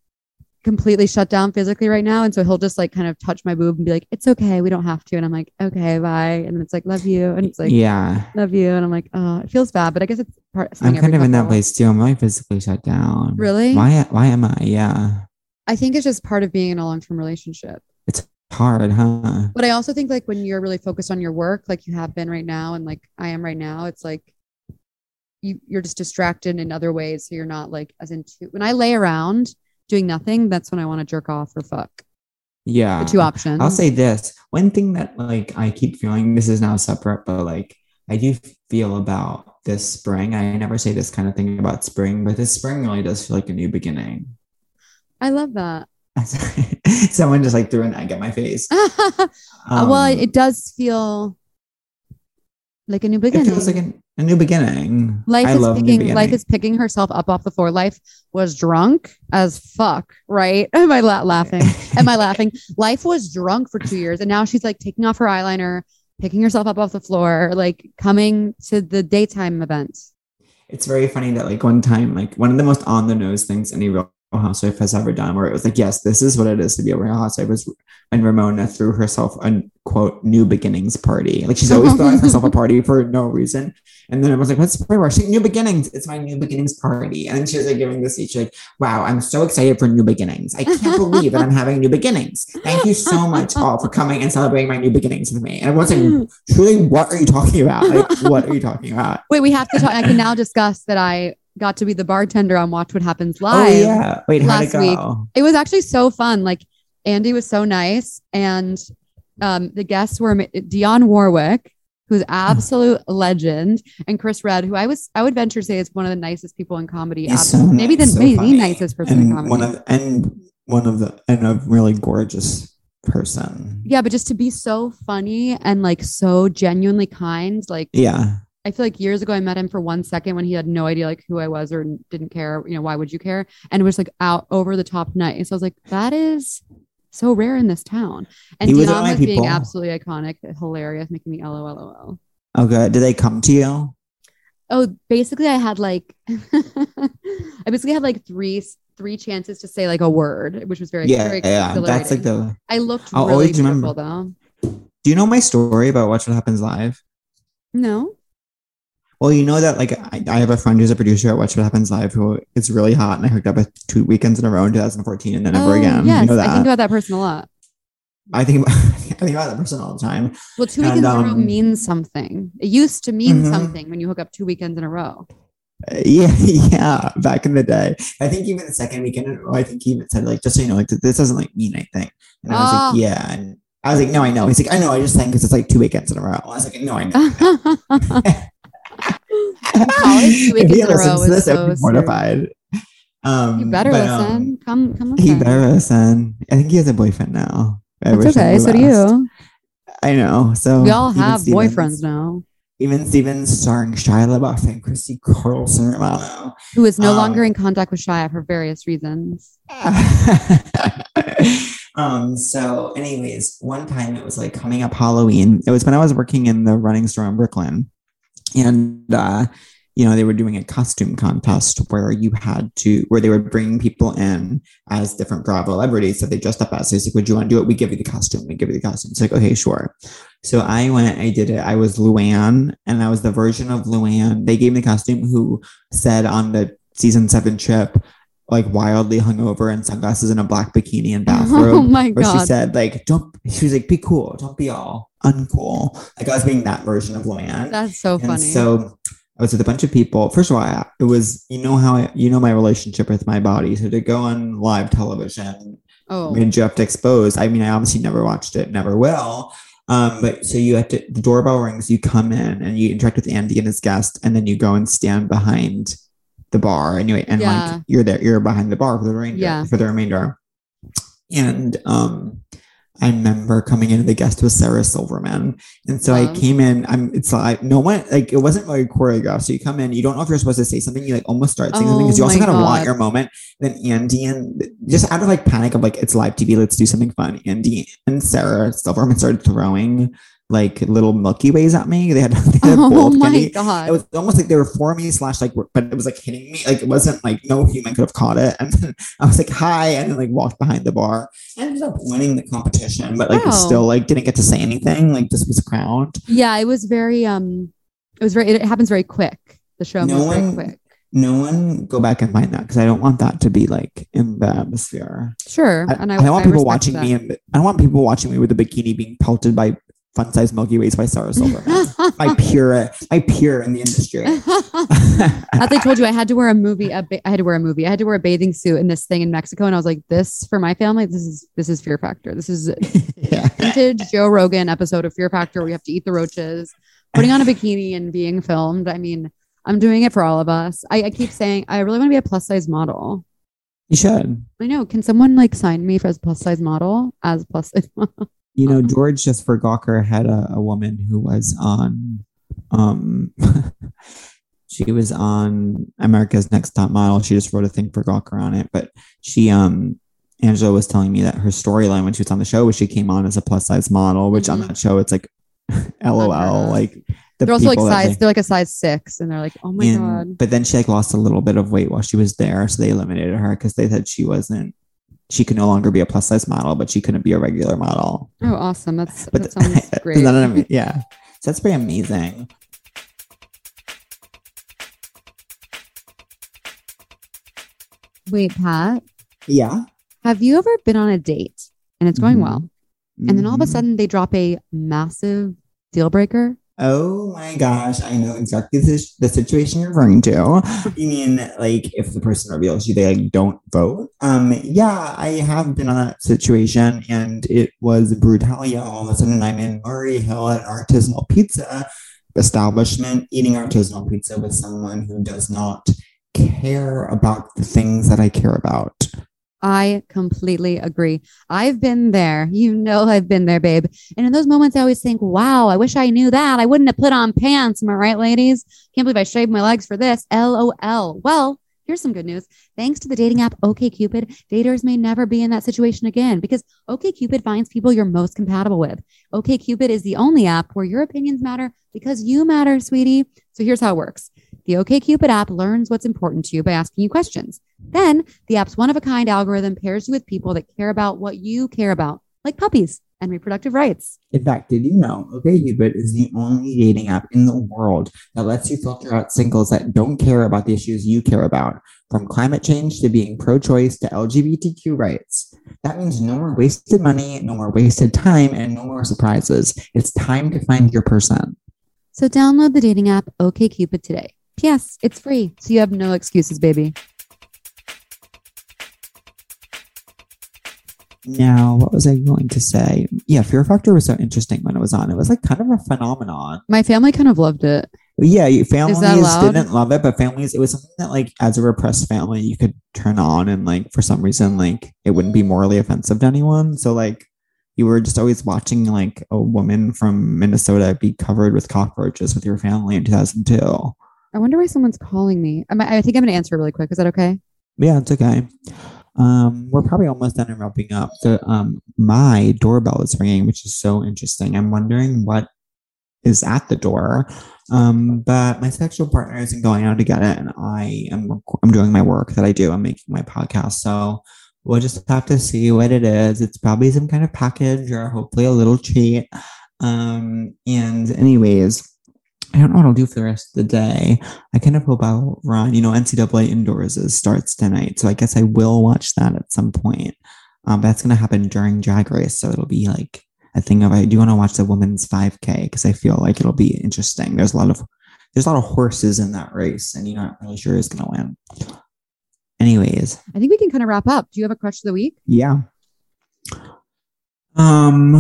completely shut down physically right now, and so he'll just like kind of touch my boob and be like, "It's okay, we don't have to." And I'm like, "Okay, bye." And it's like, "Love you," and it's like, "Yeah, love you." And I'm like, "Oh, it feels bad," but I guess it's part. Of I'm kind of in that place too. Am I physically shut down? Really? Why? Why am I? Yeah. I think it's just part of being in a long-term relationship. It's hard, huh? But I also think like when you're really focused on your work, like you have been right now, and like I am right now, it's like you you're just distracted in other ways, so you're not like as into. When I lay around. Doing nothing, that's when I want to jerk off or fuck. Yeah. The two options. I'll say this. One thing that like I keep feeling, this is now separate, but like I do feel about this spring. I never say this kind of thing about spring, but this spring really does feel like a new beginning. I love that. Someone just like threw an egg at my face. um, well, it does feel like a new beginning. It feels like an, a new beginning. Life I is love picking, new life is picking herself up off the floor. Life was drunk as fuck, right? Am I la- laughing? Am I laughing? Life was drunk for two years. And now she's like taking off her eyeliner, picking herself up off the floor, like coming to the daytime event. It's very funny that like one time, like one of the most on the nose things any real housewife has ever done, where it was like, yes, this is what it is to be a real housewife, was when Ramona threw herself a quote new beginnings party. Like she's always throwing herself a party for no reason, and then I was like, what's the party? Where? She's like, new beginnings. It's my new beginnings party. And then she was like giving this speech like, wow, I'm so excited for new beginnings. I can't believe that I'm having new beginnings. Thank you so much all for coming and celebrating my new beginnings with me. And everyone's like, truly, what are you talking about? Like, what are you talking about? Wait, we have to talk. I can now discuss that I got to be the bartender on Watch What Happens Live. Oh, yeah. Wait, last how'd it go? Week. It was actually so fun. Like Andy was so nice, and um, the guests were Dionne Warwick, who's absolute legend, and Chris Redd, who I was I would venture to say is one of the nicest people in comedy. So nice, maybe the so maybe the nicest person and in comedy. One of, and one of the and a really gorgeous person. Yeah, but just to be so funny and like so genuinely kind, like yeah. I feel like years ago I met him for one second when he had no idea like who I was or didn't care. You know, why would you care? And it was like out over the top night. And so I was like, that is so rare in this town. And Dionne was, was being absolutely iconic, hilarious, making me LOLOL. Oh, good. Did they come to you? Oh, basically I had like, I basically had like three, three chances to say like a word, which was very, yeah, very yeah. That's like the, I looked I'll really beautiful remember. Though. Do you know my story about Watch What Happens Live? No. Well, you know that, like, I, I have a friend who's a producer at Watch What Happens Live who is really hot, and I hooked up with two weekends in a row in twenty fourteen and then oh, never again. Yes, you know that. I think about that person a lot. I think about, I think about that person all the time. Well, two weekends and, um, in a row means something. It used to mean mm-hmm. something when you hook up two weekends in a row. Uh, yeah, yeah. Back in the day, I think even the second weekend in a row, I think he even said, like, just so you know, like, this doesn't like mean anything. And I was oh. like, yeah. And I was like, no, I know. He's like, I know. I just think because it's like two weekends in a row. I was like, no, I know. I know. College, two weekends in a row is this, so mortified. Um, you better but, um, listen. Come, come. He better listen. I think he has a boyfriend now. That's okay. So do you. I know. So we all have Stevens, boyfriends now. Even Stevens, starring Shia LaBeouf and Christy Carlson Romano, who is no um, longer in contact with Shia for various reasons. Um, so, anyways, one time it was like coming up Halloween. It was when I was working in the running store in Brooklyn. And, uh, you know, they were doing a costume contest where you had to, where they would bring people in as different Bravo celebrities that they dressed up as. So it's like, would you want to do it? We give you the costume. We give you the costume. It's like, okay, sure. So I went, I did it. I was Luann, and I was the version of Luann. They gave me the costume who said on the season seven trip, like, wildly hungover and sunglasses and a black bikini and bathrobe. Oh my God. Where she said, like, don't, she was like, be cool. Don't be all uncool. Like, I was being that version of Luann. That's so funny. And so I was with a bunch of people. First of all, I, it was, you know how, I, you know, my relationship with my body. So to go on live television, oh, and you have to expose. I mean, I obviously never watched it, never will. Um, but so you have to, the doorbell rings, you come in and you interact with Andy and his guest, and then you go and stand behind the bar, and you and yeah. like you're there, you're behind the bar for the remainder. Yeah. For the remainder, and um, I remember coming in. The guest was Sarah Silverman, and so wow. I came in. I'm. It's like no one. Like it wasn't really choreographed. So you come in. You don't know if you're supposed to say something. You like almost start saying oh, something because you also kind of want your moment. Then Andy and just out of like panic of like it's live T V. Let's do something fun. Andy and Sarah Silverman started throwing like little Milky Ways at me. They had, they had oh my candy. God. It was almost like they were for me slash like, but it was like hitting me. Like it wasn't like no human could have caught it. And then I was like, hi. And then like walked behind the bar. I ended up winning the competition, but like wow. still like didn't get to say anything. Like this was crowned. Yeah. It was very, um, it was very, it happens very quick. The show no moves one, very quick. No one go back and find that. Cause I don't want that to be like in the atmosphere. Sure. I, and I, I don't want I people watching that. me. And I don't want people watching me with a bikini being pelted by fun size Milky Ways by Sarah Silverman. my pure, my pure in the industry. As I told you, I had to wear a movie. A ba- I had to wear a movie. I had to wear a bathing suit in this thing in Mexico, and I was like, "This for my family. This is this is Fear Factor. This is yeah. vintage Joe Rogan episode of Fear Factor. Where you have to eat the roaches, putting on a bikini and being filmed. I mean, I'm doing it for all of us. I, I keep saying I really want to be a plus size model. You should. I know. Can someone like sign me for as plus size model? As plus size model. You know, George just for Gawker had a, a woman who was on, um, she was on America's Next Top Model. She just wrote a thing for Gawker on it. But she, um, Angela was telling me that her storyline when she was on the show was she came on as a plus size model, which mm-hmm. on that show, it's like, LOL, like the they're also like size, they, they're like a size six and they're like, oh my and, God. But then she like lost a little bit of weight while she was there. So they eliminated her because they said she wasn't. She could no longer be a plus size model, but she couldn't be a regular model. Oh, awesome. That's but that sounds great. That I mean? Yeah. So that's pretty amazing. Wait, Pat. Yeah. Have you ever been on a date and it's going mm-hmm. well, and mm-hmm. then all of a sudden they drop a massive deal breaker? Oh my gosh, I know exactly this, the situation you're referring to. You mean like if the person reveals you, they like don't vote? Um, yeah, I have been on that situation and it was Brutalia. All of a sudden I'm in Murray Hill at an artisanal pizza establishment, eating artisanal pizza with someone who does not care about the things that I care about. I completely agree. I've been there. You know, I've been there, babe. And in those moments, I always think, wow, I wish I knew that. I wouldn't have put on pants. Am I right, ladies? Can't believe I shaved my legs for this. LOL. Well, here's some good news. Thanks to the dating app OKCupid, daters may never be in that situation again because OKCupid finds people you're most compatible with. OKCupid is the only app where your opinions matter because you matter, sweetie. So here's how it works. The OKCupid app learns what's important to you by asking you questions. Then the app's one-of-a-kind algorithm pairs you with people that care about what you care about, like puppies and reproductive rights. In fact, did you know OKCupid is the only dating app in the world that lets you filter out singles that don't care about the issues you care about, from climate change to being pro-choice to L G B T Q rights? That means no more wasted money, no more wasted time, and no more surprises. It's time to find your person. So download the dating app OKCupid today. P S. It's free, so you have no excuses, baby. Now, what was I going to say? Yeah, Fear Factor was so interesting when it was on. It was like kind of a phenomenon. My family kind of loved it. Yeah, families didn't love it, but families, it was something that, like, as a repressed family, you could turn on and, like, for some reason, like, it wouldn't be morally offensive to anyone. So, like, you were just always watching, like, a woman from Minnesota be covered with cockroaches with your family in two thousand two. I wonder why someone's calling me. I, I think I'm going to answer really quick. Is that okay? Yeah, it's okay. Um, we're probably almost done and wrapping up. So, um, my doorbell is ringing, which is so interesting. I'm wondering what is at the door. Um, but my sexual partner isn't going out to get it, and I am I'm doing my work that I do. I'm making my podcast, so we'll just have to see what it is. It's probably some kind of package or hopefully a little treat. Um, and anyways, I don't know what I'll do for the rest of the day. I kind of hope I'll run. You know, N C double A Indoors is, starts tonight, so I guess I will watch that at some point. Um, that's going to happen during Drag Race, so it'll be like a thing of I do want to watch the women's five K because I feel like it'll be interesting. There's a lot of there's a lot of horses in that race, and you're not really sure who's going to win. Anyways, I think we can kind of wrap up. Do you have a crush of the week? Yeah. Um.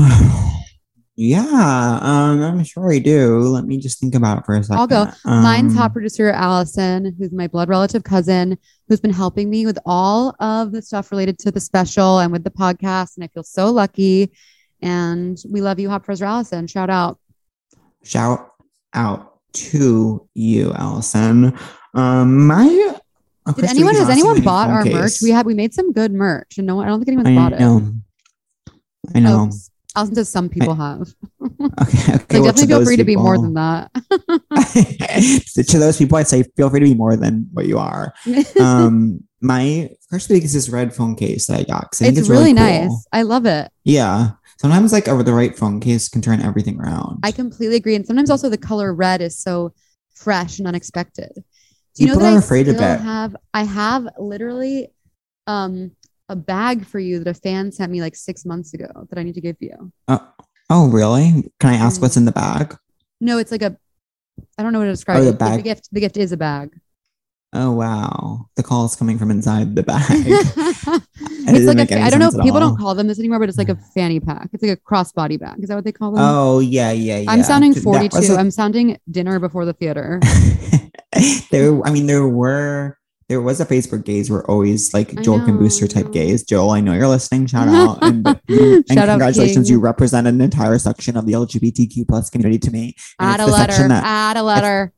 Yeah, um, I'm sure I do. Let me just think about it for a second. I'll go. Um, Mine's Hot Producer Allison, who's my blood relative cousin, who's been helping me with all of the stuff related to the special and with the podcast. And I feel so lucky. And we love you, Hot Producer Allison. Shout out. Shout out to you, Allison. Um, my... Uh, Did anyone, has anyone bought our case. merch? We had, we made some good merch. And no, I don't think anyone's I bought know. it. I know. Oops. Allison says some people have. Okay, okay. So well, definitely feel free people. to be more than that. To those people, I say feel free to be more than what you are. Um, my first week is this red phone case that I got. I think it's, it's really, really nice. Cool. I love it. Yeah. Sometimes like over the right phone case can turn everything around. I completely agree. And sometimes also the color red is so fresh and unexpected. Do you people know that are afraid I still of it. Have, I have literally... Um, a bag for you that a fan sent me like six months ago that I need to give you. Uh, oh, really? Can I ask what's in the bag? No, it's like a, I don't know what to describe. Oh, the, bag. the gift. The gift is a bag. Oh, wow. The call is coming from inside the bag. It's like a, I don't know. People don't call them this anymore, but it's like a fanny pack. It's like a crossbody bag. Is that what they call them? Oh, yeah, yeah, yeah. I'm sounding forty-two. Like... I'm sounding dinner before the theater. there, I mean, there were... There was a Facebook gays were always like Joel know, and Booster type gays. Joel, I know you're listening. Shout out. And, you, and shout congratulations. Out you represent an entire section of the L G B T Q plus community to me. And add, a letter, that, add a letter. Add a letter.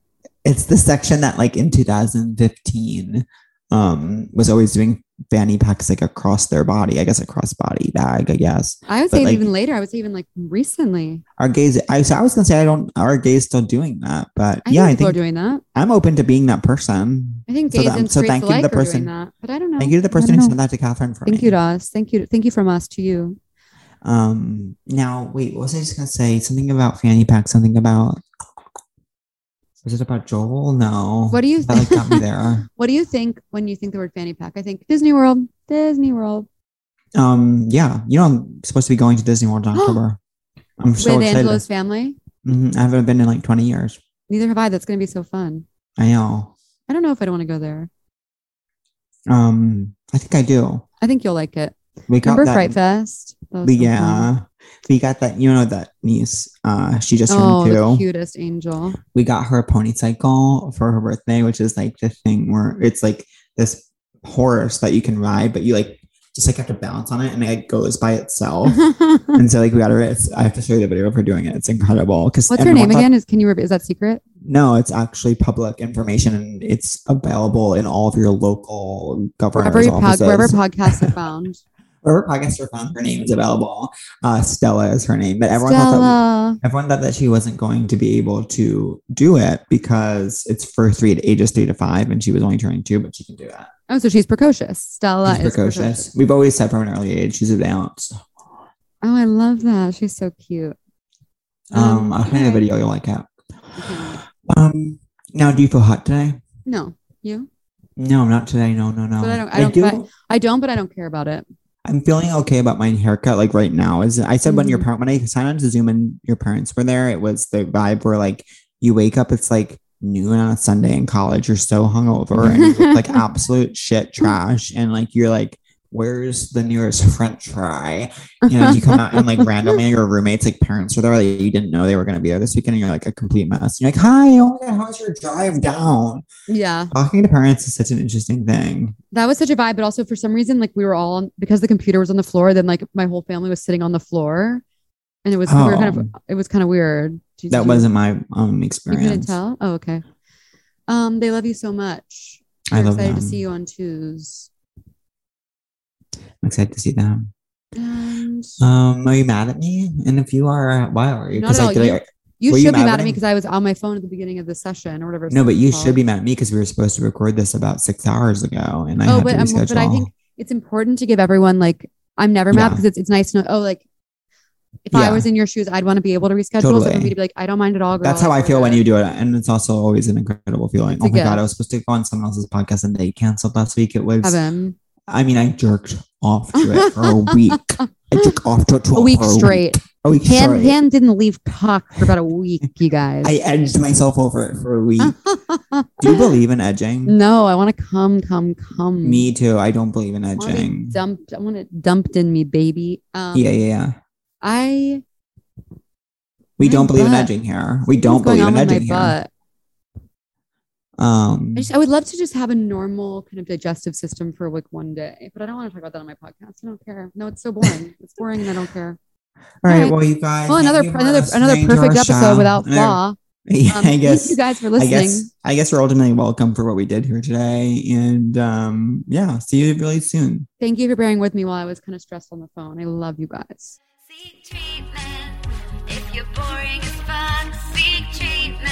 It's the section that like in two thousand fifteen um, was always doing fanny packs like across their body. I guess a crossbody bag, I guess. I would but, say like, even later. I would say even like recently. Our gays. I, so I was going to say I don't. Are gays still doing that? But I yeah, think I think doing that. I'm open to being that person. I think gays so, and so thank you to the person. That, but I don't know. Thank you to the person who sent that to Catherine for thank me. Thank you to us. Thank you. Thank you from us to you. Um. Now, wait. What was I just going to say? Something about fanny packs. Something about. Was it about Joel? No. What do you think? That like, got me there. What do you think when you think the word fanny pack? I think Disney World. Disney World. Um. Yeah. You know, I'm supposed to be going to Disney World in October. I'm so With excited. With Angela's family? Mm-hmm. I haven't been in like twenty years. Neither have I. That's going to be so fun. I know. I don't know if I don't want to go there. Um. I think I do. I think you'll like it. We got Remember that, Fright Fest? Yeah. So we got that, you know, that niece. Uh, she just oh, turned two. Oh, the cutest angel. We got her a pony cycle for her birthday, which is like the thing where it's like this horse that you can ride, but you like just like have to balance on it and it goes by itself. And so like we got her, it's, I have to show you the video of her doing it. It's incredible. What's her name again? That, is can you re- is that secret? No, it's actually public information and it's available in all of your local government offices. Pod, wherever podcasts are found. Wherever podcasts are found, her name is available. Uh, Stella is her name. But everyone thought, that, everyone thought that she wasn't going to be able to do it because it's for three at ages three to five, and she was only turning two, but she can do that. Oh, so she's precocious. Stella she's is precocious. precocious. We've always said from an early age, she's about Oh, I love that. She's so cute. Um, um I'll send you a video. You'll like it. Okay. Um, now, do you feel hot today? No. You? No, not today. No, no, no. But I don't. I, I don't. Do. But I, I don't. But I don't care about it. I'm feeling okay about my haircut. Like right now, is I said mm-hmm. when your parent when I signed on to Zoom and your parents were there, it was the vibe where like you wake up, it's like noon on a Sunday in college. You're so hungover and you look like absolute shit trash, and like you're like, where's the nearest French fry? You know, you come out and like randomly your roommates, like parents were there, like you didn't know they were going to be there this weekend, and you're like a complete mess. You're like, hi, oh my God, how's your drive down? Yeah. Talking to parents is such an interesting thing. That was such a vibe, but also for some reason, like we were all on, because the computer was on the floor, then like my whole family was sitting on the floor, and it was oh, we were kind of it was kind of weird. Did, that did wasn't you, my um experience. You couldn't tell? Oh, okay. Um, they love you so much. They're I love excited them. to see you on Tuesday. I'm excited to see them. And um, are you mad at me? And if you are, why are you? Not at all. You, like, you should you mad be mad at me because I was on my phone at the beginning of the session or whatever. No, but you called. Should be mad at me because we were supposed to record this about six hours ago, and I oh, had but, to reschedule. Um, but I think it's important to give everyone like I'm never mad yeah. because it's it's nice to know. Oh, like if yeah. I was in your shoes, I'd want to be able to reschedule. Totally. So for me to be like, I don't mind at all. Girl. That's how I feel when you do it, and it's also always an incredible feeling. It's oh my gift. God, I was supposed to go on someone else's podcast and they canceled last week. It was. Heaven. I mean, I jerked off to it for a week. I jerked off to it for a week straight. A week straight. Pam, Pam didn't leave cock for about a week, you guys. I edged myself over it for a week. Do you believe in edging? No, I want to come, come, come. Me too. I don't believe in edging. I dumped. I want it dumped in me, baby. Um, yeah, yeah, yeah. I. We don't believe butt. in edging here. We don't believe in edging here. Butt? Um, I, just, I would love to just have a normal kind of digestive system for like one day, but I don't want to talk about that on my podcast. I don't care. No, it's so boring. It's boring, and I don't care. All, All right, right. Well, you guys. Well, another another another perfect episode show. without another, flaw. Yeah, um, I guess. Thank you guys for listening. I guess, I guess we're ultimately welcome for what we did here today, and um, yeah, see you really soon. Thank you for bearing with me while I was kind of stressed on the phone. I love you guys. Seek treatment if you're boring as fuck. Seek treatment.